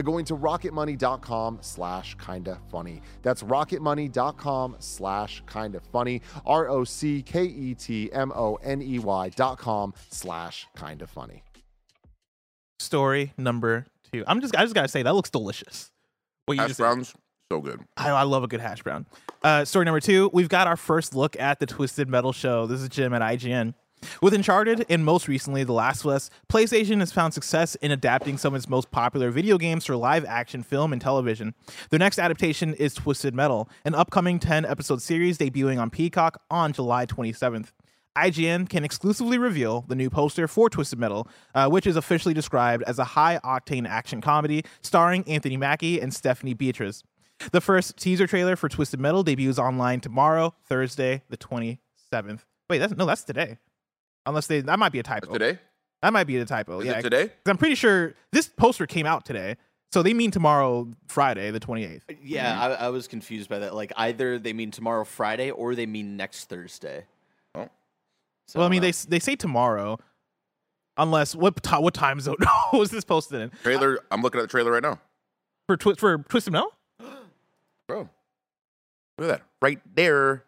going to Rocket Money. rocketmoney.com slash kinda funny. That's rocketmoney.com slash kinda funny. R O C K E T M O N E Y dot com slash kinda funny. Story number two. I'm just I just gotta say that looks delicious. What you hash just browns, said. So good. I, I love a good hash brown. Uh, story number two, we've got our first look at the Twisted Metal show. This is Jim at I G N. With Uncharted and most recently The Last of Us, PlayStation has found success in adapting some of its most popular video games for live-action film and television. Their next adaptation is Twisted Metal, an upcoming ten-episode series debuting on Peacock on July twenty-seventh. I G N can exclusively reveal the new poster for Twisted Metal, uh, which is officially described as a high-octane action comedy starring Anthony Mackie and Stephanie Beatriz. The first teaser trailer for Twisted Metal debuts online tomorrow, Thursday, the twenty-seventh. Wait, that's, no, that's today. Unless they, that might be a typo. That's today? That might be a typo. Is yeah, it today? I'm pretty sure this poster came out today. So they mean tomorrow, Friday, the twenty-eighth. Yeah, mm-hmm. I, I was confused by that. Like, either they mean tomorrow, Friday, or they mean next Thursday. Oh. So, well, I mean, uh, they they say tomorrow, unless, what what time zone was this posted in? Trailer, I, I'm looking at the trailer right now. For, twi- for Twisted Metal? Bro, look at that. Right there.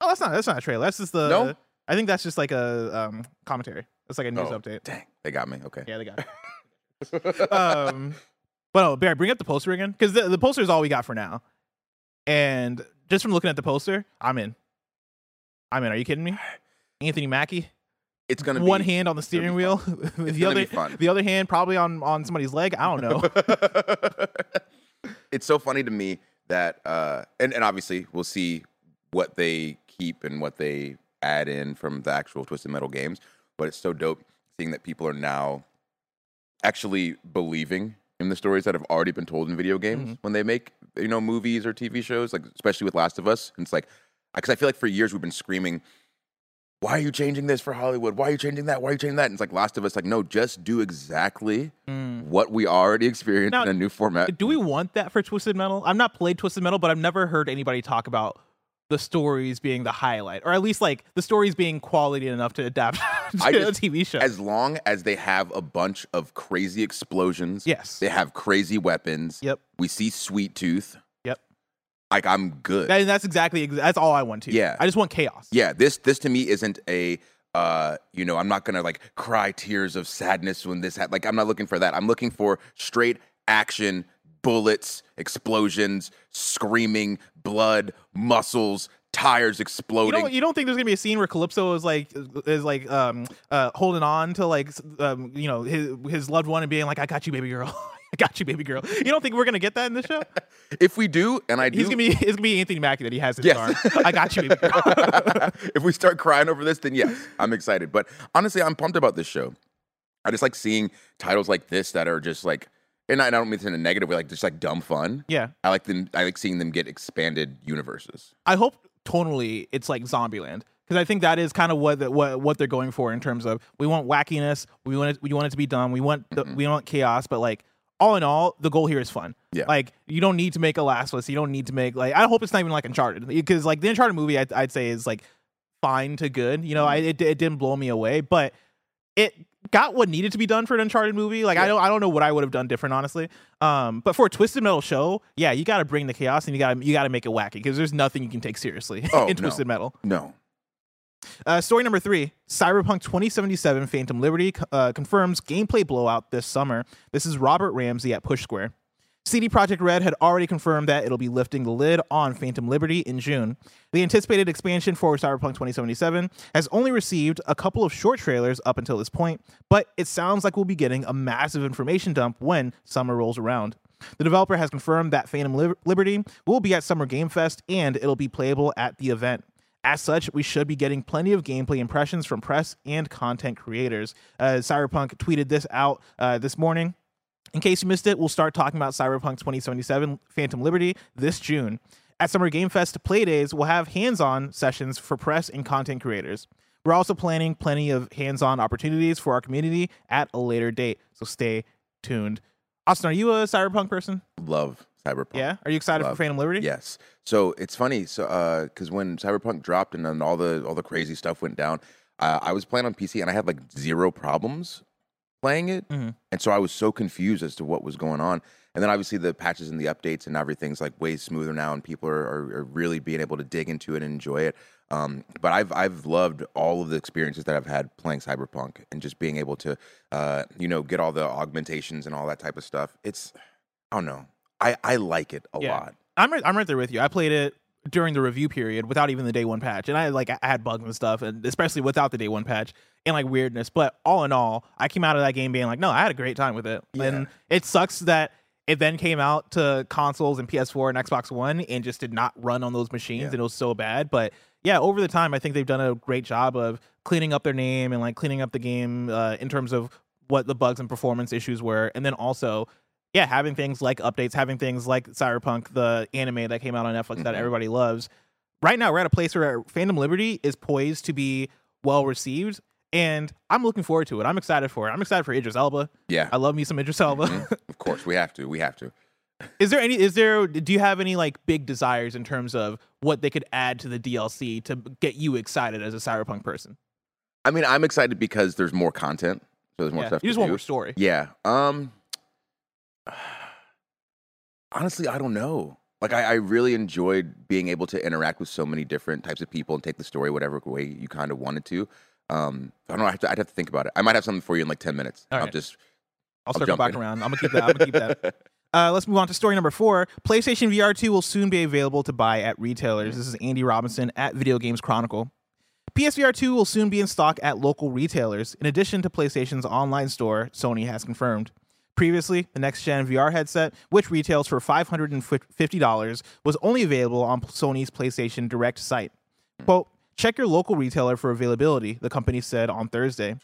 Oh, that's not, that's not a trailer. That's just the, no? I think that's just like a um, commentary. That's like a news oh, update. Dang, they got me. Okay. Yeah, they got me. um, but oh, Barry, bring up the poster again, because the, the poster is all we got for now. And just from looking at the poster, I'm in. I'm in. Are you kidding me? Anthony Mackie. It's gonna one be, hand on the steering wheel, the other the other hand probably on on somebody's leg. I don't know. It's so funny to me that, uh, and and obviously we'll see what they keep and what they add in from the actual Twisted Metal games. But it's so dope seeing that people are now actually believing in the stories that have already been told in video games mm-hmm. when they make, you know, movies or T V shows, like especially with Last of Us. And it's like, because I feel like for years we've been screaming, why are you changing this for Hollywood? Why are you changing that? Why are you changing that? And it's like Last of Us, like, no, just do exactly mm. what we already experienced now, in a new format. Do we want that for Twisted Metal? I've not played Twisted Metal, but I've never heard anybody talk about the stories being the highlight, or at least like the stories being quality enough to adapt to I just, a T V show. As long as they have a bunch of crazy explosions, yes, they have crazy weapons. Yep, we see Sweet Tooth. Yep, like I'm good. That, that's exactly that's all I want to. Yeah, I just want chaos. Yeah, this this to me isn't a uh, you know, I'm not gonna like cry tears of sadness when this ha- like I'm not looking for that. I'm looking for straight action. Bullets, explosions, screaming, blood, muscles, tires exploding. You don't, you don't think there's gonna be a scene where Calypso is like is like um uh holding on to like um you know his his loved one and being like, I got you, baby girl. I got you, baby girl. You don't think we're gonna get that in this show? If we do, and I do, he's gonna be it's gonna be Anthony Mackie that he has his yes. arm. I got you, baby girl. If we start crying over this, then yes, I'm excited. But honestly, I'm pumped about this show. I just like seeing titles like this that are just like. And I don't mean this in a negative way, like just like dumb fun. Yeah, I like them. I like seeing them get expanded universes. I hope tonally it's like Zombieland, because I think that is kind of what the, what what they're going for in terms of we want wackiness, we want it, we want it to be dumb, we want the, mm-hmm. we want chaos, but like all in all, the goal here is fun. Yeah, like you don't need to make a Last of Us, you don't need to make like I hope it's not even like Uncharted, because like the Uncharted movie I'd, I'd say is like fine to good. You know, I it, it didn't blow me away, but it. Got what needed to be done for an Uncharted movie. Like yeah. I don't, I don't know what I would have done different, honestly. Um, but for a Twisted Metal show, yeah, you got to bring the chaos and you got to, you got to make it wacky because there's nothing you can take seriously oh, in no. Twisted Metal. No. Uh, story number three: Cyberpunk twenty seventy-seven: Phantom Liberty uh, confirms gameplay blowout this summer. This is Robert Ramsey at Push Square. C D Projekt Red had already confirmed that it'll be lifting the lid on Phantom Liberty in June. The anticipated expansion for Cyberpunk twenty seventy-seven has only received a couple of short trailers up until this point, but it sounds like we'll be getting a massive information dump when summer rolls around. The developer has confirmed that Phantom Liberty will be at Summer Game Fest and it'll be playable at the event. As such, we should be getting plenty of gameplay impressions from press and content creators. Uh, Cyberpunk tweeted this out uh, this morning. In case you missed it, we'll start talking about Cyberpunk twenty seventy-seven Phantom Liberty this June. At Summer Game Fest Play Days, we'll have hands-on sessions for press and content creators. We're also planning plenty of hands-on opportunities for our community at a later date, so stay tuned. Austin, are you a Cyberpunk person? Love Cyberpunk. Yeah? Are you excited Love. for Phantom Liberty? Yes. So it's funny, so uh, because when Cyberpunk dropped and then all the, all the crazy stuff went down, uh, I was playing on P C and I had like zero problems playing it, mm-hmm. and so I was so confused as to what was going on. And then obviously the patches and the updates and everything's like way smoother now, and people are, are, are really being able to dig into it and enjoy it. Um, but I've I've loved all of the experiences that I've had playing Cyberpunk and just being able to, uh, you know, get all the augmentations and all that type of stuff. It's I don't know, I, I like it a yeah. lot. I'm right, I'm right there with you. I played it during the review period without even the day one patch, and I like I had bugs and stuff, and especially without the day one patch. And like weirdness, but all in all, I came out of that game being like, no, I had a great time with it. Yeah. And it sucks that it then came out to consoles and P S four and Xbox One and just did not run on those machines, yeah. and it was so bad. But yeah, over the time, I think they've done a great job of cleaning up their name and like cleaning up the game uh, in terms of what the bugs and performance issues were. And then also, yeah, having things like updates, having things like Cyberpunk, the anime that came out on Netflix mm-hmm. that everybody loves. Right now, we're at a place where Phantom Liberty is poised to be well received. And I'm looking forward to it. I'm excited for it. I'm excited for Idris Elba. Yeah. I love me some Idris Elba. Mm-hmm. Of course, we have to. We have to. Is there any, is there, do you have any like big desires in terms of what they could add to the D L C to get you excited as a Cyberpunk person? I mean, I'm excited because there's more content. So there's more yeah. stuff you to do. You just want more story. Yeah. Um, honestly, I don't know. Like, I, I really enjoyed being able to interact with so many different types of people and take the story whatever way you kind of wanted to. Um, I don't know. I have to, I'd have to think about it. I might have something for you in like ten minutes. All right. I'll just, I'll, I'll circle back in. around. I'm gonna keep that. I'm gonna keep that. Uh, let's move on to story number four. PlayStation V R two will soon be available to buy at retailers. This is Andy Robinson at Video Games Chronicle. P S V R two will soon be in stock at local retailers. In addition to PlayStation's online store, Sony has confirmed. Previously, the next-gen V R headset, which retails for five hundred fifty dollars, was only available on Sony's PlayStation Direct site. Quote, check your local retailer for availability, the company said on Thursday.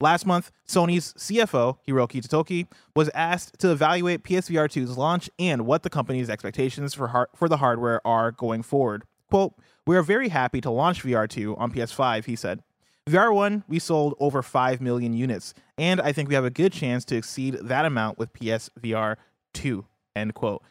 Last month, Sony's C F O, Hiroki Totoki, was asked to evaluate P S V R two's launch and what the company's expectations for har- for the hardware are going forward. Quote, we are very happy to launch V R two on P S five, he said. V R one, we sold over five million units, and I think we have a good chance to exceed that amount with P S V R two, end quote.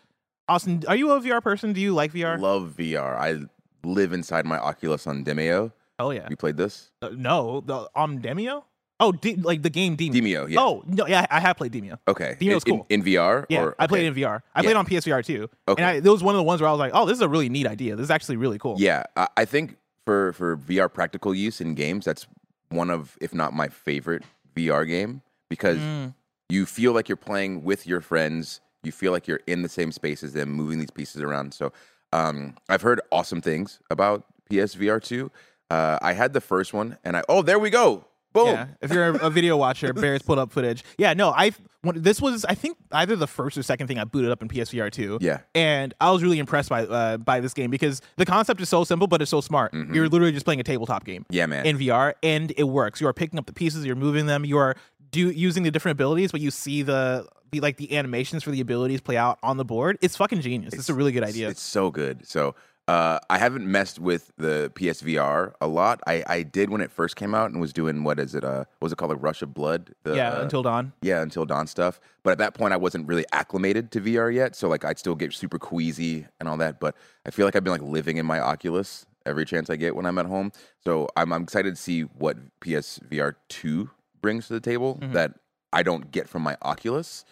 Austin, are you a V R person? Do you like V R? Love V R. I live inside my Oculus on Demio. Oh, yeah. You played this? Uh, no. The, on Demio? Oh, D- like the game Demio. Demio, yeah. Oh, no, yeah, I have played Demio. Okay. Demio's cool. In, in V R? Yeah, or, okay. I played in V R. I yeah. played on P S V R too. Okay. And I, it was one of the ones where I was like, oh, this is a really neat idea. This is actually really cool. Yeah, I, I think for, for V R practical use in games, that's one of, if not my favorite V R game, because mm. you feel like you're playing with your friends. You feel like you're in the same space as them, moving these pieces around. So um, I've heard awesome things about P S V R two. Uh, I had the first one, and I, oh, there we go. Boom. Yeah, if you're a video watcher, Barrett's pulled up footage. Yeah, no, I this was I think either the first or second thing I booted up in P S V R two. Yeah, and I was really impressed by uh, by this game because the concept is so simple, but it's so smart. Mm-hmm. You're literally just playing a tabletop game. Yeah, man. In V R, and it works. You are picking up the pieces, you're moving them, you are do using the different abilities, but you see the like the animations for the abilities play out on the board. It's fucking genius. It's, it's a really good idea. It's so good. So. Uh, I haven't messed with the P S V R a lot. I, I did when it first came out and was doing, what is it, uh, what was it called, like Rush of Blood? The, yeah, uh, Until Dawn. Yeah, Until Dawn stuff. But at that point, I wasn't really acclimated to V R yet, so like I'd still get super queasy and all that, but I feel like I've been like living in my Oculus every chance I get when I'm at home. So I'm, I'm excited to see what P S V R two brings to the table mm-hmm. that I don't get from my Oculus.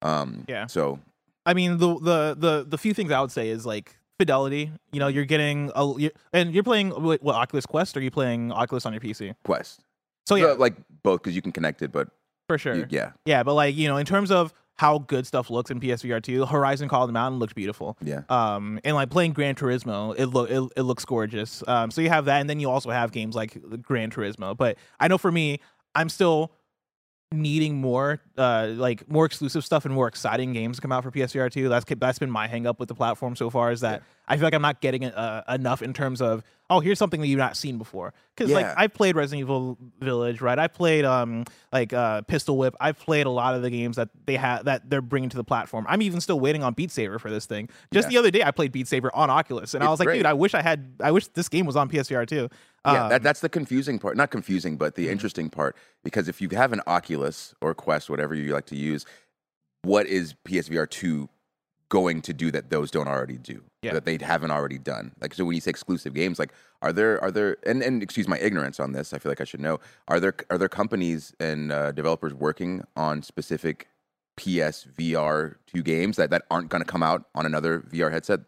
Um, yeah. So. I mean, the, the, the, the few things I would say is like, fidelity, you know, you're getting a you're, and you're playing what, what Oculus Quest, or are you playing Oculus on your P C? Quest. So yeah, so, like both, because you can connect it, but for sure, you, yeah, yeah. But like, you know, in terms of how good stuff looks in P S V R two, Horizon Call of the Mountain looked beautiful. Yeah. Um, and like playing Gran Turismo, it look it, it looks gorgeous. Um, so you have that, and then you also have games like Gran Turismo. But I know for me, I'm still needing more uh like more exclusive stuff and more exciting games to come out for P S V R two. That's that's been my hang up with the platform so far, is that yeah. I feel like I'm not getting uh, enough in terms of, oh, here's something that you've not seen before, because yeah. like I played Resident Evil Village, right? I played um like uh Pistol Whip. I've played a lot of the games that they have that they're bringing to the platform. I'm even still waiting on Beat Saber for this thing. Just yeah. the other day I played Beat Saber on Oculus, and it's I was like, great. dude, I wish I had I wish this game was on P S V R two. Yeah, that, that's the confusing part. Not confusing, but the interesting part. Because if you have an Oculus or Quest, whatever you like to use, what is P S V R two going to do that those don't already do? Yeah. That they haven't already done? Like, so when you say exclusive games, like, are there, are there, and, and excuse my ignorance on this, I feel like I should know, are there, are there companies and uh, developers working on specific P S V R two games that, that aren't going to come out on another V R headset?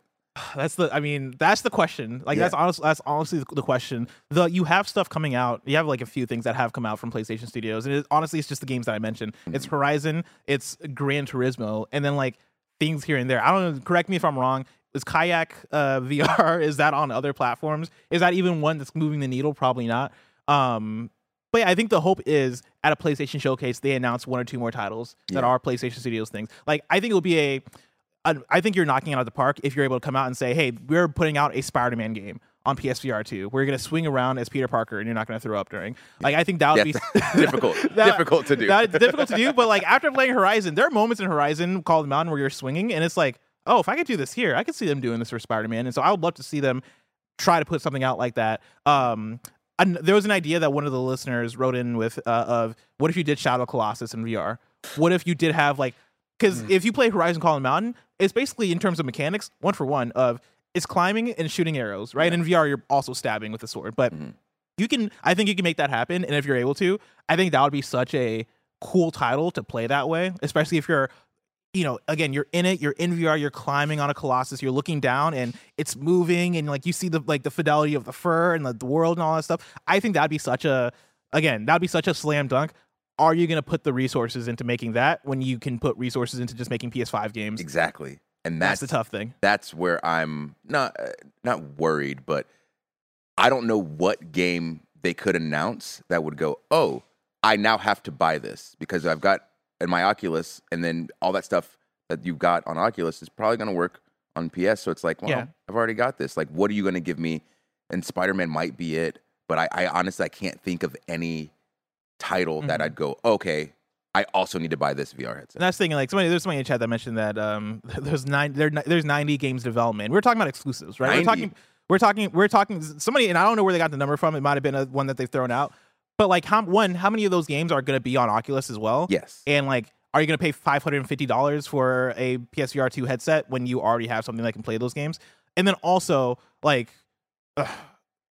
That's the, I mean, that's the question. Like, yeah. that's honestly, that's honestly the, the question. The you have stuff coming out. You have like a few things that have come out from PlayStation Studios, and it, honestly, it's just the games that I mentioned. Mm-hmm. It's Horizon, it's Gran Turismo, and then like things here and there. I don't know. Correct me if I'm wrong. Is Kayak uh, V R? Is that on other platforms? Is that even one that's moving the needle? Probably not. Um, but yeah, I think the hope is at a PlayStation showcase they announce one or two more titles yeah. that are PlayStation Studios things. Like, I think it'll be a I think you're knocking it out of the park if you're able to come out and say, hey, we're putting out a Spider-Man game on P S V R two, where you're going to swing around as Peter Parker and you're not going to throw up during. Like, I think that would yes. be difficult. that, difficult to do. That's difficult to do. But like after playing Horizon, there are moments in Horizon Call of the Mountain where you're swinging, and it's like, oh, if I could do this here, I could see them doing this for Spider-Man. And so I would love to see them try to put something out like that. Um, and there was an idea that one of the listeners wrote in with uh, of, what if you did Shadow of the Colossus in V R? What if you did have like, because mm. if you play Horizon Call of the Mountain, it's basically in terms of mechanics, one for one of it's climbing and shooting arrows, right? Yeah. And in V R, you're also stabbing with a sword, but mm. you can, I think you can make that happen. And if you're able to, I think that would be such a cool title to play that way, especially if you're, you know, again, you're in it, you're in V R, you're climbing on a Colossus, you're looking down and it's moving, and like you see the like the fidelity of the fur and like, the world and all that stuff. I think that'd be such a, again, that'd be such a slam dunk. Are you going to put the resources into making that when you can put resources into just making P S five games? Exactly. And that's, that's the tough thing. That's where I'm not uh, not worried, but I don't know what game they could announce that would go, oh, I now have to buy this because I've got and my Oculus, and then all that stuff that you've got on Oculus is probably going to work on P S. So it's like, well, yeah. I've already got this. Like, what are you going to give me? And Spider-Man might be it, but I, I honestly, I can't think of any title mm-hmm. that I'd go, okay, I also need to buy this V R headset. And that's thinking, like, somebody, there's somebody in chat that mentioned that um, there's nine, there, there's ninety games development. We're talking about exclusives, right? ninety We're talking, we're talking, we're talking, somebody, and I don't know where they got the number from. It might have been a, one that they've thrown out. But, like, how, one, how many of those games are going to be on Oculus as well? Yes. And, like, are you going to pay five hundred fifty dollars for a P S V R two headset when you already have something that can play those games? And then also, like, ugh,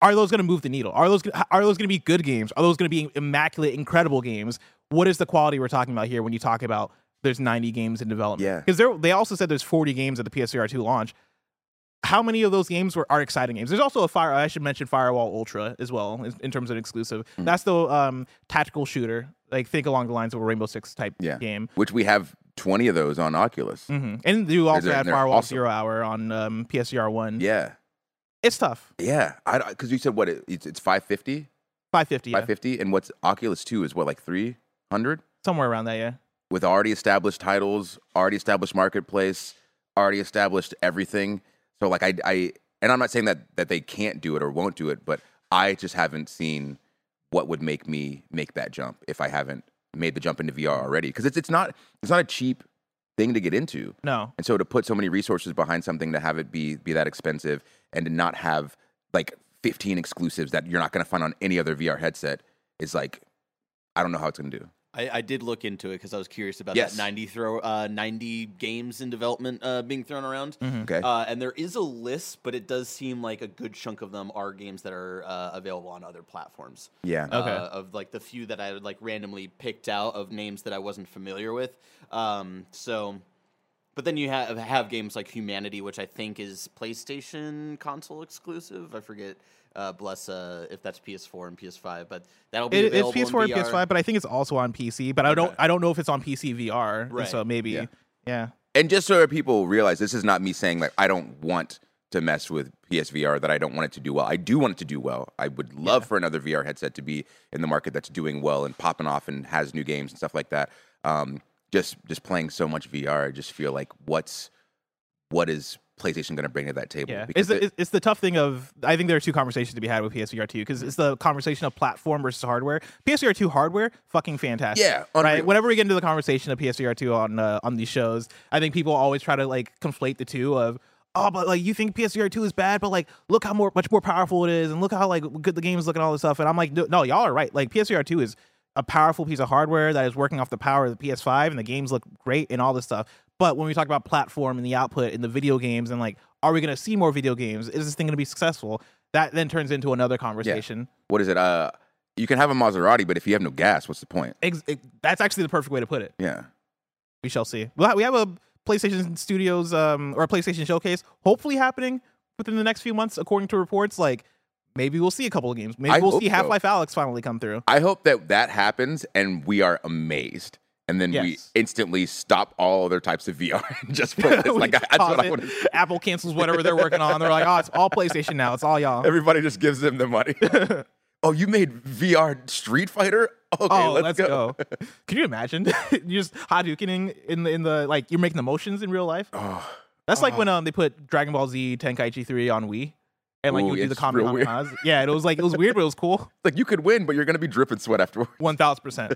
are those going to move the needle? Are those are those going to be good games? Are those going to be immaculate, incredible games? What is the quality we're talking about here when you talk about there's ninety games in development? Yeah. Because they also said there's forty games at the P S V R two launch. How many of those games were are exciting games? There's also a fire. I should mention Firewall Ultra as well in, in terms of exclusive. Mm-hmm. That's the um, tactical shooter, like think along the lines of a Rainbow Six type yeah. game, which we have twenty of those on Oculus, mm-hmm. and you also there, had Firewall also... Zero Hour on um, P S V R one. Yeah, it's tough. Yeah, because you said what it, it's, it's five fifty five fifty five fifty yeah. And what's Oculus two is what, like three hundred somewhere around that, yeah. With already established titles, already established marketplace, already established everything. So, like, I, I, and I'm not saying that, that they can't do it or won't do it, but I just haven't seen what would make me make that jump if I haven't made the jump into V R already. Because it's it's not it's not a cheap thing to get into. No. And so to put so many resources behind something, to have it be be that expensive, and to not have, like, fifteen exclusives that you're not going to find on any other V R headset is, like, I don't know how it's going to do. I, I did look into it because I was curious about yes. that ninety throw uh, ninety games in development uh, being thrown around. Mm-hmm. Okay, uh, and there is a list, but it does seem like a good chunk of them are games that are uh, available on other platforms. Yeah, uh, okay. Of like the few that I like randomly picked out of names that I wasn't familiar with. Um, so, but then you have have games like Humanity, which I think is PlayStation console exclusive. I forget. Uh, bless uh, if that's P S four and P S five, but that'll be it, available. It's P S four in V R. And P S five, but I think it's also on P C. But I don't, okay. I don't know if it's on P C V R. Right. So maybe, yeah. yeah. And just so people realize, this is not me saying like I don't want to mess with P S V R, that I don't want it to do well. I do want it to do well. I would love yeah. for another V R headset to be in the market that's doing well and popping off and has new games and stuff like that. Um, just, just playing so much V R, I just feel like what's, what is. PlayStation going to bring to that table. Yeah. It's, the, it, it's the tough thing of, I think there are two conversations to be had with P S V R two, because it's the conversation of platform versus hardware. P S V R two hardware, fucking fantastic. Yeah. Unreal. Right. Whenever we get into the conversation of P S V R two on uh, on these shows, I think people always try to like conflate the two of, oh, but like you think P S V R two is bad, but like look how more much more powerful it is, and look how like good the games look and all this stuff. And I'm like, no, no, y'all are right. Like P S V R two is a powerful piece of hardware that is working off the power of the P S five, and the games look great and all this stuff. But when we talk about platform and the output and the video games and like, are we going to see more video games? Is this thing going to be successful? That then turns into another conversation. Yeah. What is it? Uh, you can have a Maserati, but if you have no gas, what's the point? Ex- it, that's actually the perfect way to put it. Yeah. We shall see. We'll ha- we have a PlayStation Studios um, or a PlayStation Showcase hopefully happening within the next few months, according to reports. Like, maybe we'll see a couple of games. Maybe I we'll see Half-Life so. Alyx finally come through. I hope that that happens and we are amazed. And then yes. we instantly stop all other types of V R and just play this. Like, that's what I want. Apple cancels whatever they're working on. They're like, oh, it's all PlayStation now. It's all y'all. Everybody just gives them the money. Oh, you made V R Street Fighter? Okay, oh, let's, let's go. go. Can you imagine? You're just Hadoukening in the in the like you're making the motions in real life. Oh, that's oh. like when um they put Dragon Ball Z Tenkaichi three on Wii. And like Ooh, you would do the comedy on Oz. Yeah, it was like it was weird, but it was cool. Like you could win, but you're gonna be dripping sweat afterwards. One thousand percent.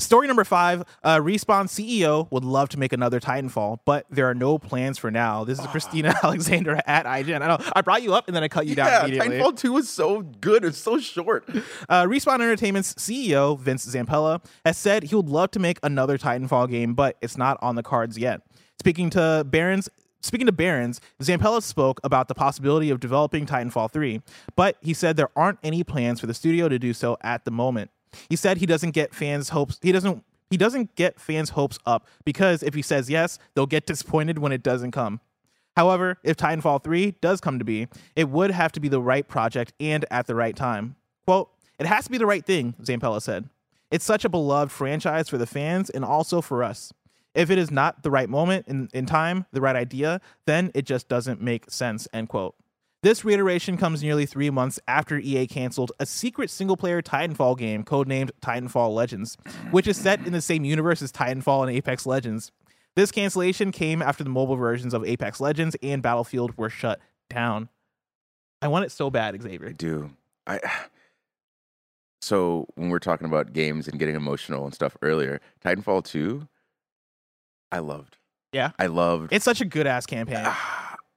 Story number five. Uh, Respawn C E O would love to make another Titanfall, but there are no plans for now. This is Christina Alexander at I G N. I know I brought you up and then I cut you yeah, down immediately. Titanfall two is so good. It's so short. Uh, Respawn Entertainment's C E O Vince Zampella has said he would love to make another Titanfall game, but it's not on the cards yet. Speaking to Barron's. Speaking to Barron's, Zampella spoke about the possibility of developing Titanfall three, but he said there aren't any plans for the studio to do so at the moment. He said he doesn't get fans' hopes he doesn't he doesn't get fans' hopes up because if he says yes, they'll get disappointed when it doesn't come. However, if Titanfall three does come to be, it would have to be the right project and at the right time. Quote, "It has to be the right thing," Zampella said. "It's such a beloved franchise for the fans and also for us. If it is not the right moment in, in time, the right idea, then it just doesn't make sense," end quote. This reiteration comes nearly three months after E A canceled a secret single-player Titanfall game codenamed Titanfall Legends, which is set in the same universe as Titanfall and Apex Legends. This cancellation came after the mobile versions of Apex Legends and Battlefield were shut down. I want it so bad, Xavier. I do. I... So when we're talking about games and getting emotional and stuff earlier, Titanfall two... I loved. Yeah. I loved. It's such a good-ass campaign.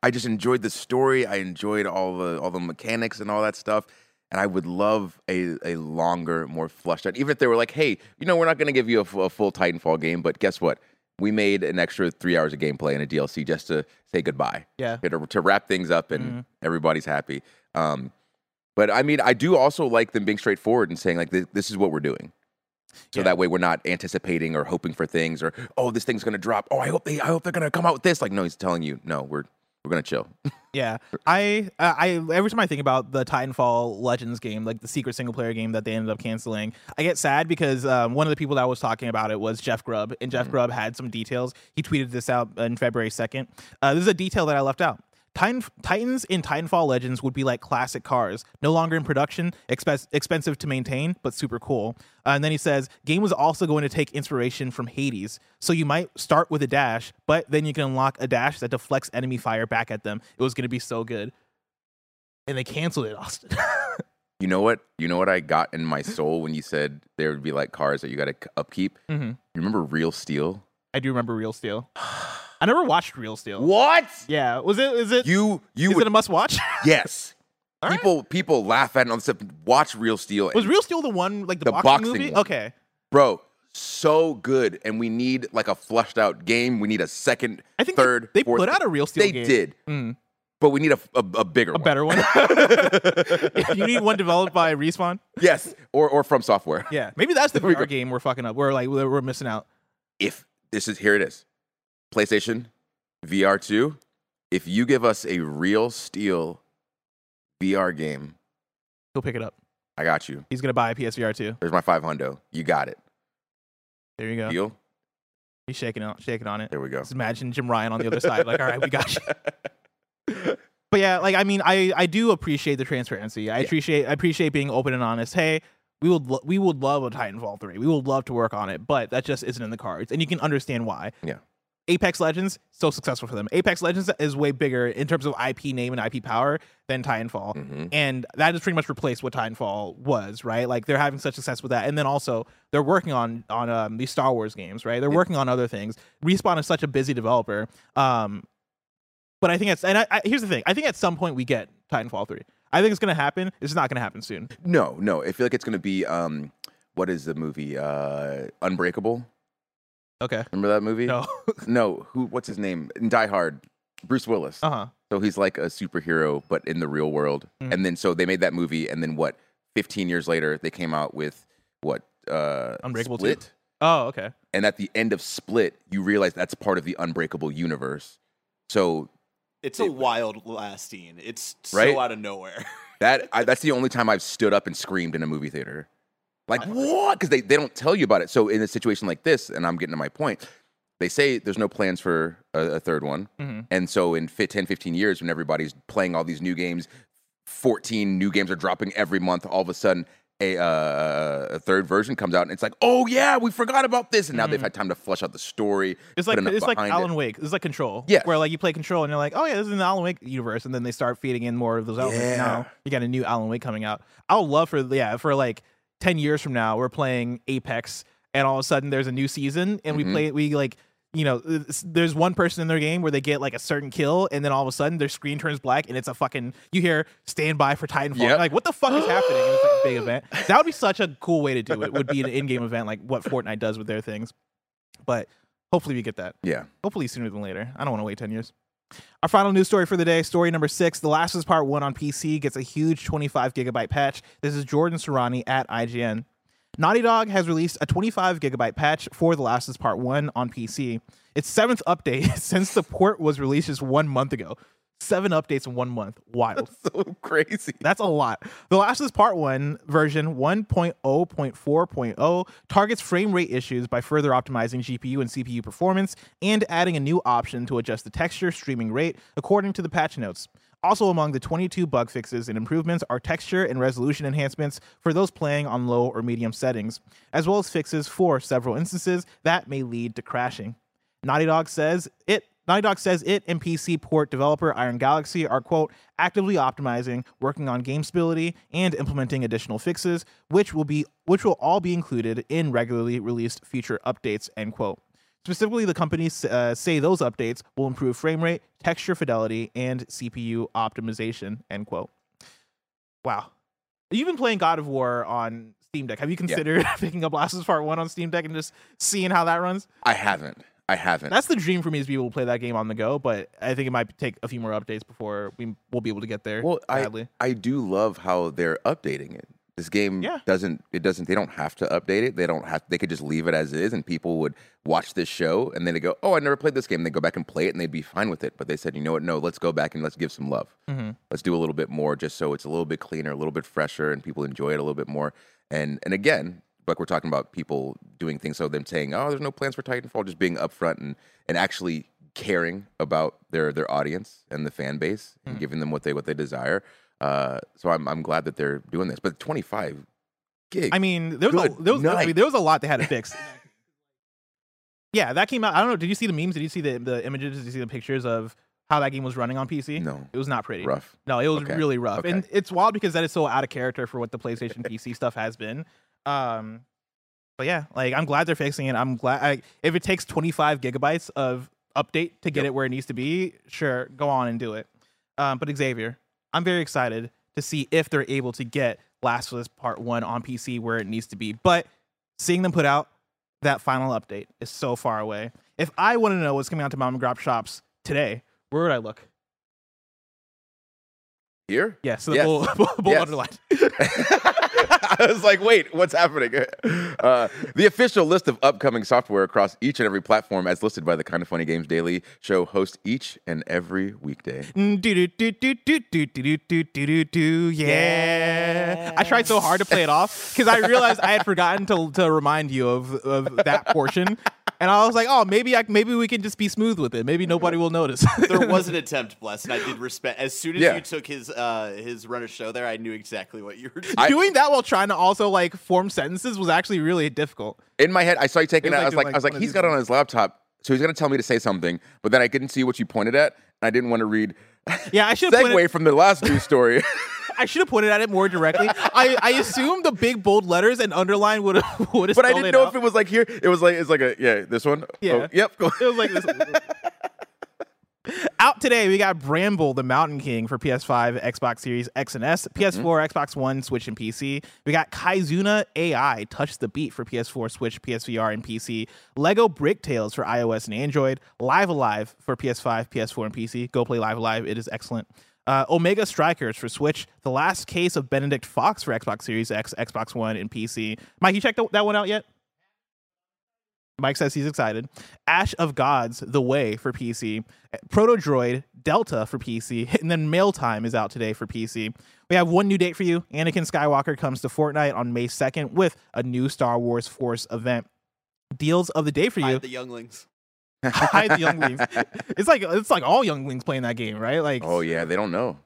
I just enjoyed the story. I enjoyed all the all the mechanics and all that stuff. And I would love a, a longer, more fleshed out. Even if they were like, hey, you know, we're not going to give you a, a full Titanfall game, but guess what? We made an extra three hours of gameplay and a D L C just to say goodbye. Yeah. To, to wrap things up and mm-hmm. everybody's happy. Um, but, I mean, I do also like them being straightforward and saying, like, this, this is what we're doing. So yeah. that way we're not anticipating or hoping for things or, oh, this thing's going to drop. Oh, I hope they I hope they're going to come out with this. Like, no, he's telling you, no, we're we're going to chill. Yeah. I uh, I every time I think about the Titanfall Legends game, like the secret single player game that they ended up canceling, I get sad because um, one of the people that was talking about it was Jeff Grubb. And Jeff mm-hmm. Grubb had some details. He tweeted this out on February second. Uh, this is a detail that I left out. Titan, Titans in Titanfall Legends would be like classic cars, no longer in production, exp- expensive to maintain, but super cool. Uh, and then he says, game was also going to take inspiration from Hades. So you might start with a dash, but then you can unlock a dash that deflects enemy fire back at them. It was going to be so good. And they canceled it, Austin. you know what? You know what I got in my soul when you said there would be like cars that you got to upkeep? Mm-hmm. You remember Real Steel? I do remember Real Steel. I never watched Real Steel. What? Yeah. Was it? Is it? You? You? Is would, it a must watch? Yes. All people right. people laugh at it on the stuff. Watch Real Steel. Was Real Steel the one like the, the boxing, boxing movie? One. Okay. Bro, so good, and we need like a fleshed out game. We need a second, I think third. They, they fourth, put out a Real Steel. They game. did. Mm. But we need a a, a bigger, a one. better one. You need one developed by Respawn. Yes, or or from Software. Yeah, maybe that's the V R we game we're fucking up. We're like we're missing out. If this is here, it is. PlayStation, V R two, if you give us a Real Steel V R game. He'll pick it up. I got you. He's going to buy a P S V R two. There's my five hundo. You got it. There you go. Deal? He's shaking on, shaking on it. There we go. Just imagine Jim Ryan on the other side. Like, all right, we got you. But yeah, like, I mean, I, I do appreciate the transparency. I yeah. appreciate I appreciate being open and honest. Hey, We would lo- we would love a Titanfall three. We would love to work on it, but that just isn't in the cards. And you can understand why. Yeah. Apex Legends, so successful for them. Apex Legends is way bigger in terms of I P name and I P power than Titanfall. Mm-hmm. And that has pretty much replaced what Titanfall was, right? Like, they're having such success with that. And then also, they're working on on um, these Star Wars games, right? They're yeah. working on other things. Respawn is such a busy developer. Um, but I think that's... And I, I, here's the thing. I think at some point we get Titanfall three. I think it's going to happen. It's not going to happen soon. No, no. I feel like it's going to be... Um, what is the movie? Uh, Unbreakable? Okay. Remember that movie? No. no. Who? What's his name? In Die Hard. Bruce Willis. Uh-huh. So he's like a superhero, but in the real world. Mm. And then, so they made that movie, and then what? fifteen years later, they came out with, what? Uh, Unbreakable Split. two. Oh, okay. And at the end of Split, you realize that's part of the Unbreakable universe. So... It's it, a wild last scene. It's right? so out of nowhere. that I, That's the only time I've stood up and screamed in a movie theater. Like, what? Because they, they don't tell you about it. So in a situation like this, and I'm getting to my point, they say there's no plans for a, a third one. Mm-hmm. And so in ten, fifteen years, when everybody's playing all these new games, fourteen new games are dropping every month, all of a sudden a, uh, a third version comes out, and it's like, oh yeah, we forgot about this, and now mm. they've had time to flesh out the story. It's like it's like Alan it. Wake. It's like Control, yeah, where like you play Control, and you're like, oh yeah, this is an Alan Wake universe, and then they start feeding in more of those elements. Yeah. Now you got a new Alan Wake coming out. I'll love for yeah for like ten years from now, we're playing Apex, and all of a sudden there's a new season, and mm-hmm. we play we like. You know, there's one person in their game where they get like a certain kill, and then all of a sudden their screen turns black, and it's a fucking you hear "Stand by for Titanfall." Yep. Like, what the fuck is happening? And it's like a big event. That would be such a cool way to do it. Would be an in-game event like what Fortnite does with their things. But hopefully we get that. Yeah. Hopefully sooner than later. I don't want to wait ten years. Our final news story for the day, story number six, The Last of Us Part One on P C gets a huge twenty-five gigabyte patch. This is Jordan Serrani at I G N. Naughty Dog has released a twenty-five gigabyte patch for The Last of Us Part One on P C. Its seventh update since the port was released just one month ago. Seven updates in one month. Wild. That's so crazy. That's a lot. The Last of Us Part One version one point oh point four point oh targets frame rate issues by further optimizing G P U and C P U performance and adding a new option to adjust the texture streaming rate according to the patch notes. Also among the twenty-two bug fixes and improvements are texture and resolution enhancements for those playing on low or medium settings, as well as fixes for several instances that may lead to crashing. Naughty Dog says it Naughty Dog says it and P C port developer Iron Galaxy are, quote, actively optimizing, working on game stability, and implementing additional fixes, which will be which will all be included in regularly released future updates, end quote. Specifically, the companies uh, say those updates will improve frame rate, texture fidelity, and C P U optimization, end quote. Wow. You've been playing God of War on Steam Deck. Have you considered yeah. picking up Last of Us Part one on Steam Deck and just seeing how that runs? I haven't. I haven't. That's the dream for me, is to be able to play that game on the go, but I think it might take a few more updates before we will be able to get there. Well, I, I do love how they're updating it. This game yeah. doesn't, it doesn't, they don't have to update it. They don't have, they could just leave it as it is, and people would watch this show and then they go, oh, I never played this game. And they go back and play it and they'd be fine with it. But they said, you know what? No, let's go back and let's give some love. Mm-hmm. Let's do a little bit more just so it's a little bit cleaner, a little bit fresher, and people enjoy it a little bit more. And, and again, like we're talking about people doing things. So them saying, oh, there's no plans for Titanfall, just being upfront and, and actually caring about their, their audience and the fan base mm-hmm. and giving them what they, what they desire. Uh, so I'm I'm glad that they're doing this, but twenty-five gig. I mean, there was a, there was I mean, there was a lot they had to fix. Yeah, that came out. I don't know. Did you see the memes? Did you see the, the images? Did you see the pictures of how that game was running on P C? No, it was not pretty. Rough. No, it was okay. really rough, okay. and it's wild because that is so out of character for what the PlayStation P C stuff has been. Um, but yeah, like I'm glad they're fixing it. I'm glad I, if it takes twenty-five gigabytes of update to get yep. it where it needs to be. Sure, go on and do it. Um, but Xavier, I'm very excited to see if they're able to get Last of Us Part One on P C where it needs to be. But seeing them put out that final update is so far away. If I want to know what's coming out to mom and pop shops today, where would I look? Here? Yeah, so yes. the bull, bull, bull yes. underlined. I was like, wait, what's happening? Uh, the official list of upcoming software across each and every platform as listed by the Kinda Funny Games Daily show host each and every weekday. Yeah. I tried so hard to play it off because I realized I had forgotten to, to remind you of, of that portion. And I was like, oh, maybe I, maybe we can just be smooth with it. Maybe nobody will notice. There was an attempt, Bless, and I did respect. As soon as yeah. you took his uh, his run of show there, I knew exactly what you were doing. I, doing that while trying to also like form sentences was actually really difficult. In my head, I saw you taking it out. Like, I was like, like I was like, he's got it on his laptop, so he's gonna tell me to say something. But then I couldn't see what you pointed at, and I didn't want to read. Yeah, I should segue pointed- from the last news story. I should have pointed at it more directly. I, I assume the big bold letters and underline would have would have. But I didn't know out. If it was like here. It was like it's like a yeah this one. Yeah. Oh, yep. Cool. It was like this one. Out today we got Bramble the Mountain King for P S five, Xbox Series X and S, P S four, mm-hmm. Xbox One, Switch, and P C. We got Kaizuna A I Touch the Beat for P S four, Switch, P S V R, and P C. Lego Brick Tales for iOS and Android. Live Alive for P S five, P S four, and P C. Go play Live Alive. It is excellent. Uh, Omega Strikers for Switch, The Last Case of Benedict Fox for Xbox Series X, Xbox One, and P C. Mike, you checked th- that one out yet? Mike says he's excited. Ash of Gods, The Way for P C. Protodroid, Delta for P C. And then Mail Time is out today for P C. We have one new date for you. Anakin Skywalker comes to Fortnite on May second with a new Star Wars Force event. Deals of the day for you. Hide the younglings. Hide the younglings. It's like it's like all younglings playing that game, right? Like, oh yeah, they don't know.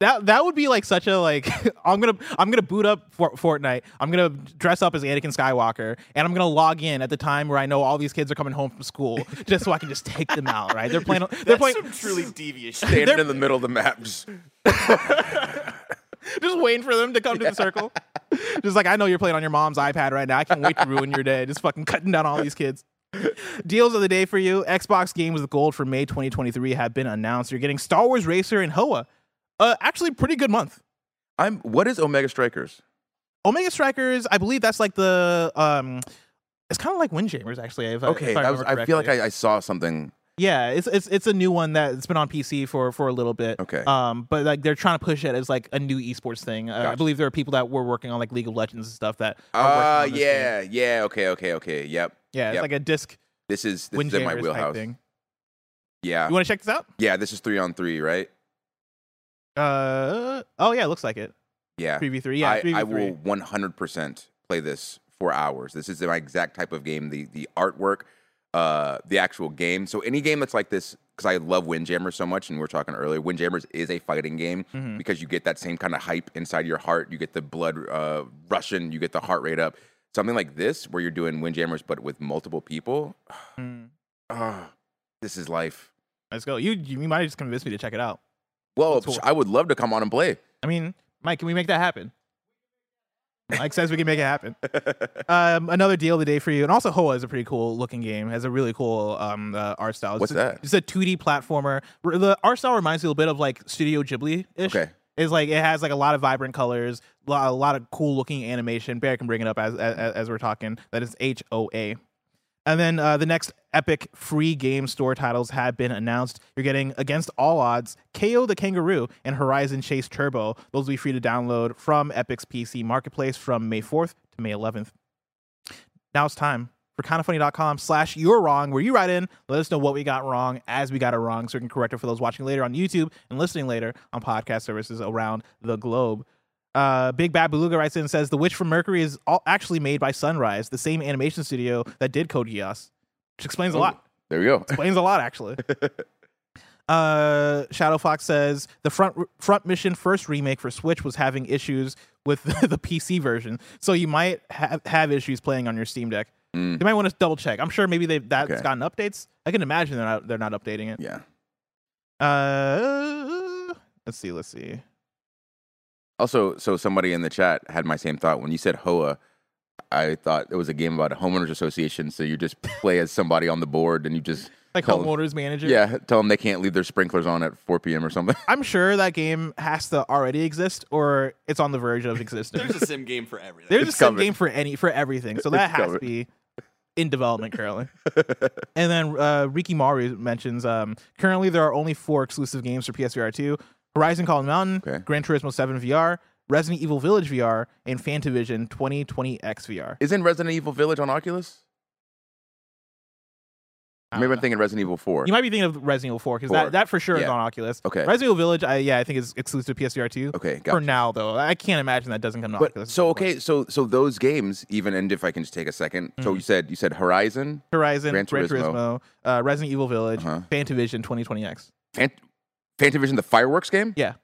That that would be like such a like I'm gonna I'm gonna boot up for, Fortnite. I'm gonna dress up as Anakin Skywalker, and I'm gonna log in at the time where I know all these kids are coming home from school, just so I can just take them out. Right? They're playing. That's they're playing some truly devious. Standing in the middle of the maps, just waiting for them to come yeah. to the circle. Just like, I know you're playing on your mom's iPad right now. I can't wait to ruin your day. Just fucking cutting down all these kids. Deals of the day for you: Xbox games with gold for May twenty twenty-three have been announced. You're getting Star Wars Racer and H O A. Uh, actually, pretty good month. I'm. What is Omega Strikers? Omega Strikers, I believe that's like the. Um, it's kind of like Windjammers, actually. If okay, I, if I, I, was, I feel like I, I saw something. Yeah, it's it's it's a new one that's been on P C for for a little bit. Okay. Um, but like they're trying to push it as like a new esports thing. Uh, gotcha. I believe there are people that were working on like League of Legends and stuff that. Uh, yeah, game. yeah, okay, okay, okay, yep. Yeah, yep. It's like a disc. This is this is in my wheelhouse. Thing. Yeah. You want to check this out? Yeah, this is three on three, right? Uh oh yeah, it looks like it. Yeah, three v three. Yeah, three v three. I, I will one hundred percent play this for hours. This is my exact type of game. The the artwork, uh, the actual game. So any game that's like this, because I love Windjammers so much, and we were talking earlier. Windjammers is a fighting game mm-hmm. because you get that same kind of hype inside your heart. You get the blood uh, rushing. You get the heart rate up. Something like this, where you're doing Windjammers but with multiple people. Mm. Uh, this is life. Let's go. You you might have just convinced me to check it out. Well, cool. I would love to come on and play. I mean, Mike, can we make that happen? Mike says we can make it happen. Um, another deal of the day for you. And also H O A is a pretty cool looking game. It has a really cool um, uh, art style. It's What's a, that? It's a two D platformer. The art style reminds me a little bit of like Studio Ghibli-ish. Okay. It's like, it has like a lot of vibrant colors, a lot of cool looking animation. Barrett can bring it up as, as, as we're talking. That is H O A. And then uh, the next Epic free game store titles have been announced. You're getting Against All Odds, K O the Kangaroo, and Horizon Chase Turbo. Those will be free to download from Epic's P C Marketplace from May fourth to May eleventh. Now it's time for kindafunny.com slash you're wrong, where you write in, let us know what we got wrong as we got it wrong, so we can correct it for those watching later on YouTube and listening later on podcast services around the globe. Uh, Big Bad Beluga writes in and says, The Witch from Mercury is all actually made by Sunrise, the same animation studio that did Code Geass, which explains oh, a lot. There we go. Explains a lot, actually. uh, Shadow Fox says, The front, front Mission first remake for Switch was having issues with the, the P C version, so you might ha- have issues playing on your Steam Deck. Mm. They might want to double check. I'm sure maybe they've that's okay. gotten updates. I can imagine they're not, they're not updating it. Yeah. Uh, let's see, let's see. Also, so somebody in the chat had my same thought. When you said H O A, I thought it was a game about a homeowners association, so you just play as somebody on the board and you just... Like homeowners them, manager? Yeah, tell them they can't leave their sprinklers on at four p.m. or something. I'm sure that game has to already exist, or it's on the verge of existence. There's a sim game for everything. There's it's a sim covered. game for any for everything, so that it's has covered. to be... in development currently. And then uh, Riki Maru mentions, um, currently there are only four exclusive games for P S V R two, Horizon Call of the Mountain, okay. Gran Turismo seven V R, Resident Evil Village V R, and Fantavision twenty twenty X V R. Isn't Resident Evil Village on Oculus? Maybe know. I'm thinking Resident Evil four. You might be thinking of Resident Evil four, because that, that for sure yeah. is on Oculus. Okay. Resident Evil Village, I, yeah, I think is exclusive to P S V R two. Okay, gotcha. For now, though. I can't imagine that doesn't come to but, Oculus. So, okay, so so those games, even, and if I can just take a second, mm-hmm. so you said you said Horizon, Horizon, Gran Turismo, Gran Turismo uh, Resident Evil Village, uh-huh. Fantavision twenty twenty X. Fant- Fantavision, the fireworks game? Yeah.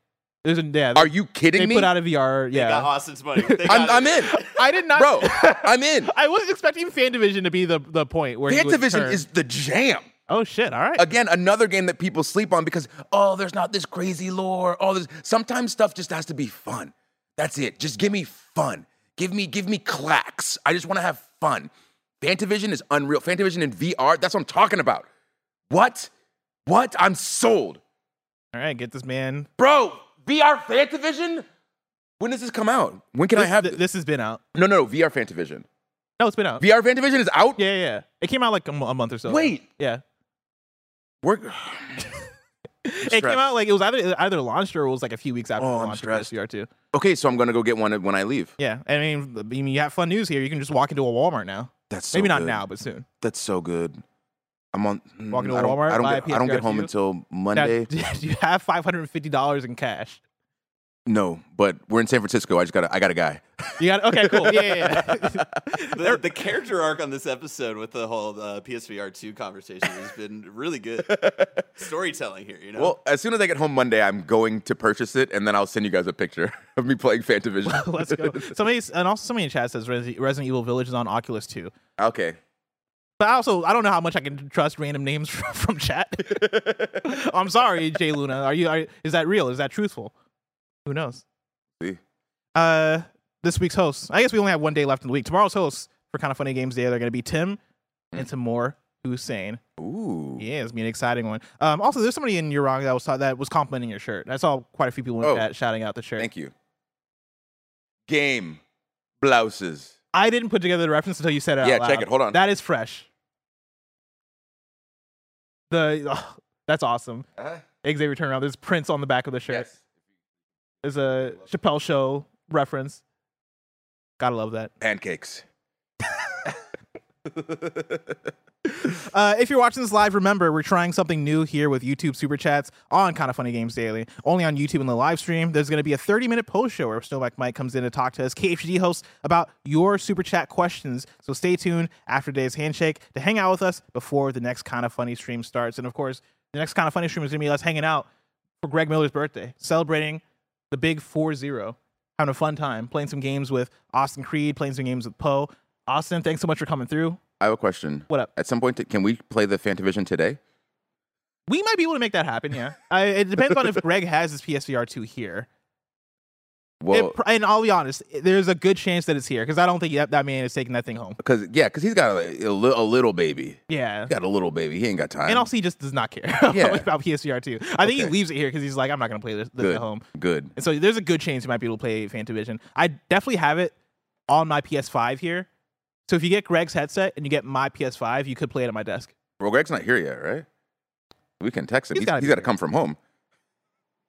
There's a, yeah they, Are you kidding they me? They put out a V R. Yeah. They got Austin's money. They got I'm, I'm in. I did not. Bro, I'm in. I wasn't expecting Fantavision to be the, the point where Fantavision is the jam. Oh, shit. All right. Again, another game that people sleep on because, oh, there's not this crazy lore. Oh, there's... Sometimes stuff just has to be fun. That's it. Just give me fun. Give me, give me clacks. I just want to have fun. Fantavision is unreal. Fantavision in V R. That's what I'm talking about. What? What? I'm sold. All right. Get this, man. Bro. V R Fantavision? When does this come out? When can this, I have th- this? Has been out. No, no, no. V R Fantavision. No, it's been out. V R Fantavision is out? Yeah, yeah. It came out like a, m- a month or so. Wait. Ago. Yeah. We're... it came out like it was either either launched or it was like a few weeks after oh, the launch of V R two. Okay, so I'm going to go get one when I leave. Yeah. I mean, I mean, you have fun news here. You can just walk into a Walmart now. That's so Maybe good. Not now, but soon. That's so good. I'm on. Walking to I Walmart. I don't, I don't, get, I don't get home until Monday. Now, do you have five hundred fifty dollars in cash? No, but we're in San Francisco. I just got a, I got a guy. You got okay, cool. Yeah, yeah, yeah. the, the character arc on this episode with the whole uh, P S V R two conversation has been really good storytelling here. You know. Well, as soon as I get home Monday, I'm going to purchase it, and then I'll send you guys a picture of me playing Fantavision. Well, let's go. Somebody and also somebody in chat says Resident Evil Village is on Oculus too. Okay. But I also, I don't know how much I can trust random names from, from chat. I'm sorry, Jay Luna. Are you? Are, is that real? Is that truthful? Who knows? See. Uh, this week's hosts. I guess we only have one day left in the week. Tomorrow's hosts for Kinda Funny Games Day, they're going to be Tim mm. and some more Hussein. Ooh. Yeah, it's going to be an exciting one. Um, also, there's somebody in Urong that was that was complimenting your shirt. I saw quite a few people in oh, that shouting out the shirt. Thank you. Game blouses. I didn't put together the reference until you said it yeah, out loud. Yeah, check it. Hold on. That is fresh. The oh, that's awesome. Uh-huh. Xavier Turnaround. There's prints on the back of the shirt. Yes. There's a Chappelle Show reference. Gotta love that. Pancakes. uh, if you're watching this live, remember, we're trying something new here with YouTube Super Chats on Kinda Funny Games Daily. Only on YouTube in the live stream. There's going to be a thirty-minute post show where Snowback Mike comes in to talk to us, K H D hosts, about your Super Chat questions. So stay tuned after today's handshake to hang out with us before the next Kinda Funny stream starts. And, of course, the next Kinda Funny stream is going to be us hanging out for Greg Miller's birthday, celebrating the big four zero, having a fun time, playing some games with Austin Creed, playing some games with Poe. Austin, thanks so much for coming through. I have a question. What up? At some point, can we play the Fantavision today? We might be able to make that happen, yeah. I, it depends on if Greg has his P S V R two here. Well, it, and I'll be honest, there's a good chance that it's here, because I don't think that, that man is taking that thing home. Because yeah, because he's got a, a, li- a little baby. Yeah. He's got a little baby. He ain't got time. And also, he just does not care yeah. about P S V R two. I okay. think he leaves it here because he's like, I'm not going to play this, this at home. Good. And so there's a good chance he might be able to play Fantavision. I definitely have it on my P S five here. So if you get Greg's headset and you get my P S five, you could play it at my desk. Well, Greg's not here yet, right? We can text him. He's, he's, he's got to come from home.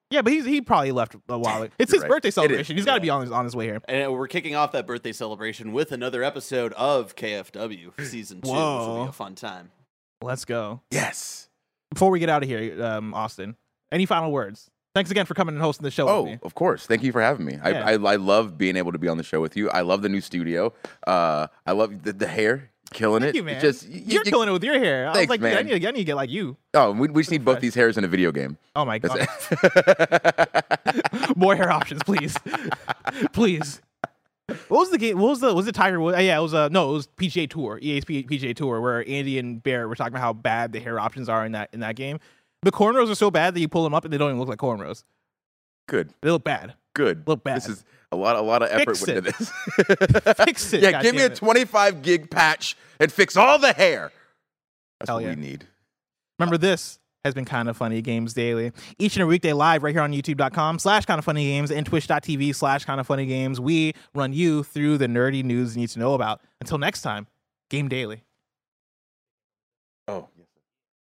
Yeah, but he's, he probably left a while ago. It's You're his right. birthday celebration. He's yeah. got to be on his, on his way here. And we're kicking off that birthday celebration with another episode of K F W Season two. Whoa. This will be a fun time. Let's go. Yes. Before we get out of here, um, Austin, any final words? Thanks again for coming and hosting the show oh, with me. Oh, of course. Thank you for having me. Yeah. I, I I love being able to be on the show with you. I love the new studio. Uh, I love the, the hair. Killing Thank it. You, man. Just, y- You're y- killing it with your hair. Thanks, I was like, man. I need, I need to get like you. Oh, we, we just need both fresh. These hairs in a video game. Oh, my God. More hair options, please. please. What was the game? What was the, was it Tiger Woods? Uh, yeah, it was, uh, no, it was P G A Tour, E A's P G A Tour, where Andy and Barrett were talking about how bad the hair options are in that in that game. The cornrows are so bad that you pull them up and they don't even look like cornrows. Good. They look bad. Good. Look bad. This is a lot, a lot of effort fix went into this. Fix it. Yeah, God give me a twenty-five gig patch and fix all the hair. That's Hell what yeah. we need. Remember, this has been Kinda Funny Games Daily. Each and every weekday live right here on youtube.com slash Kinda Funny Games and twitch.tv slash Kinda Funny Games. We run you through the nerdy news you need to know about. Until next time, Game Daily. Oh, yeah.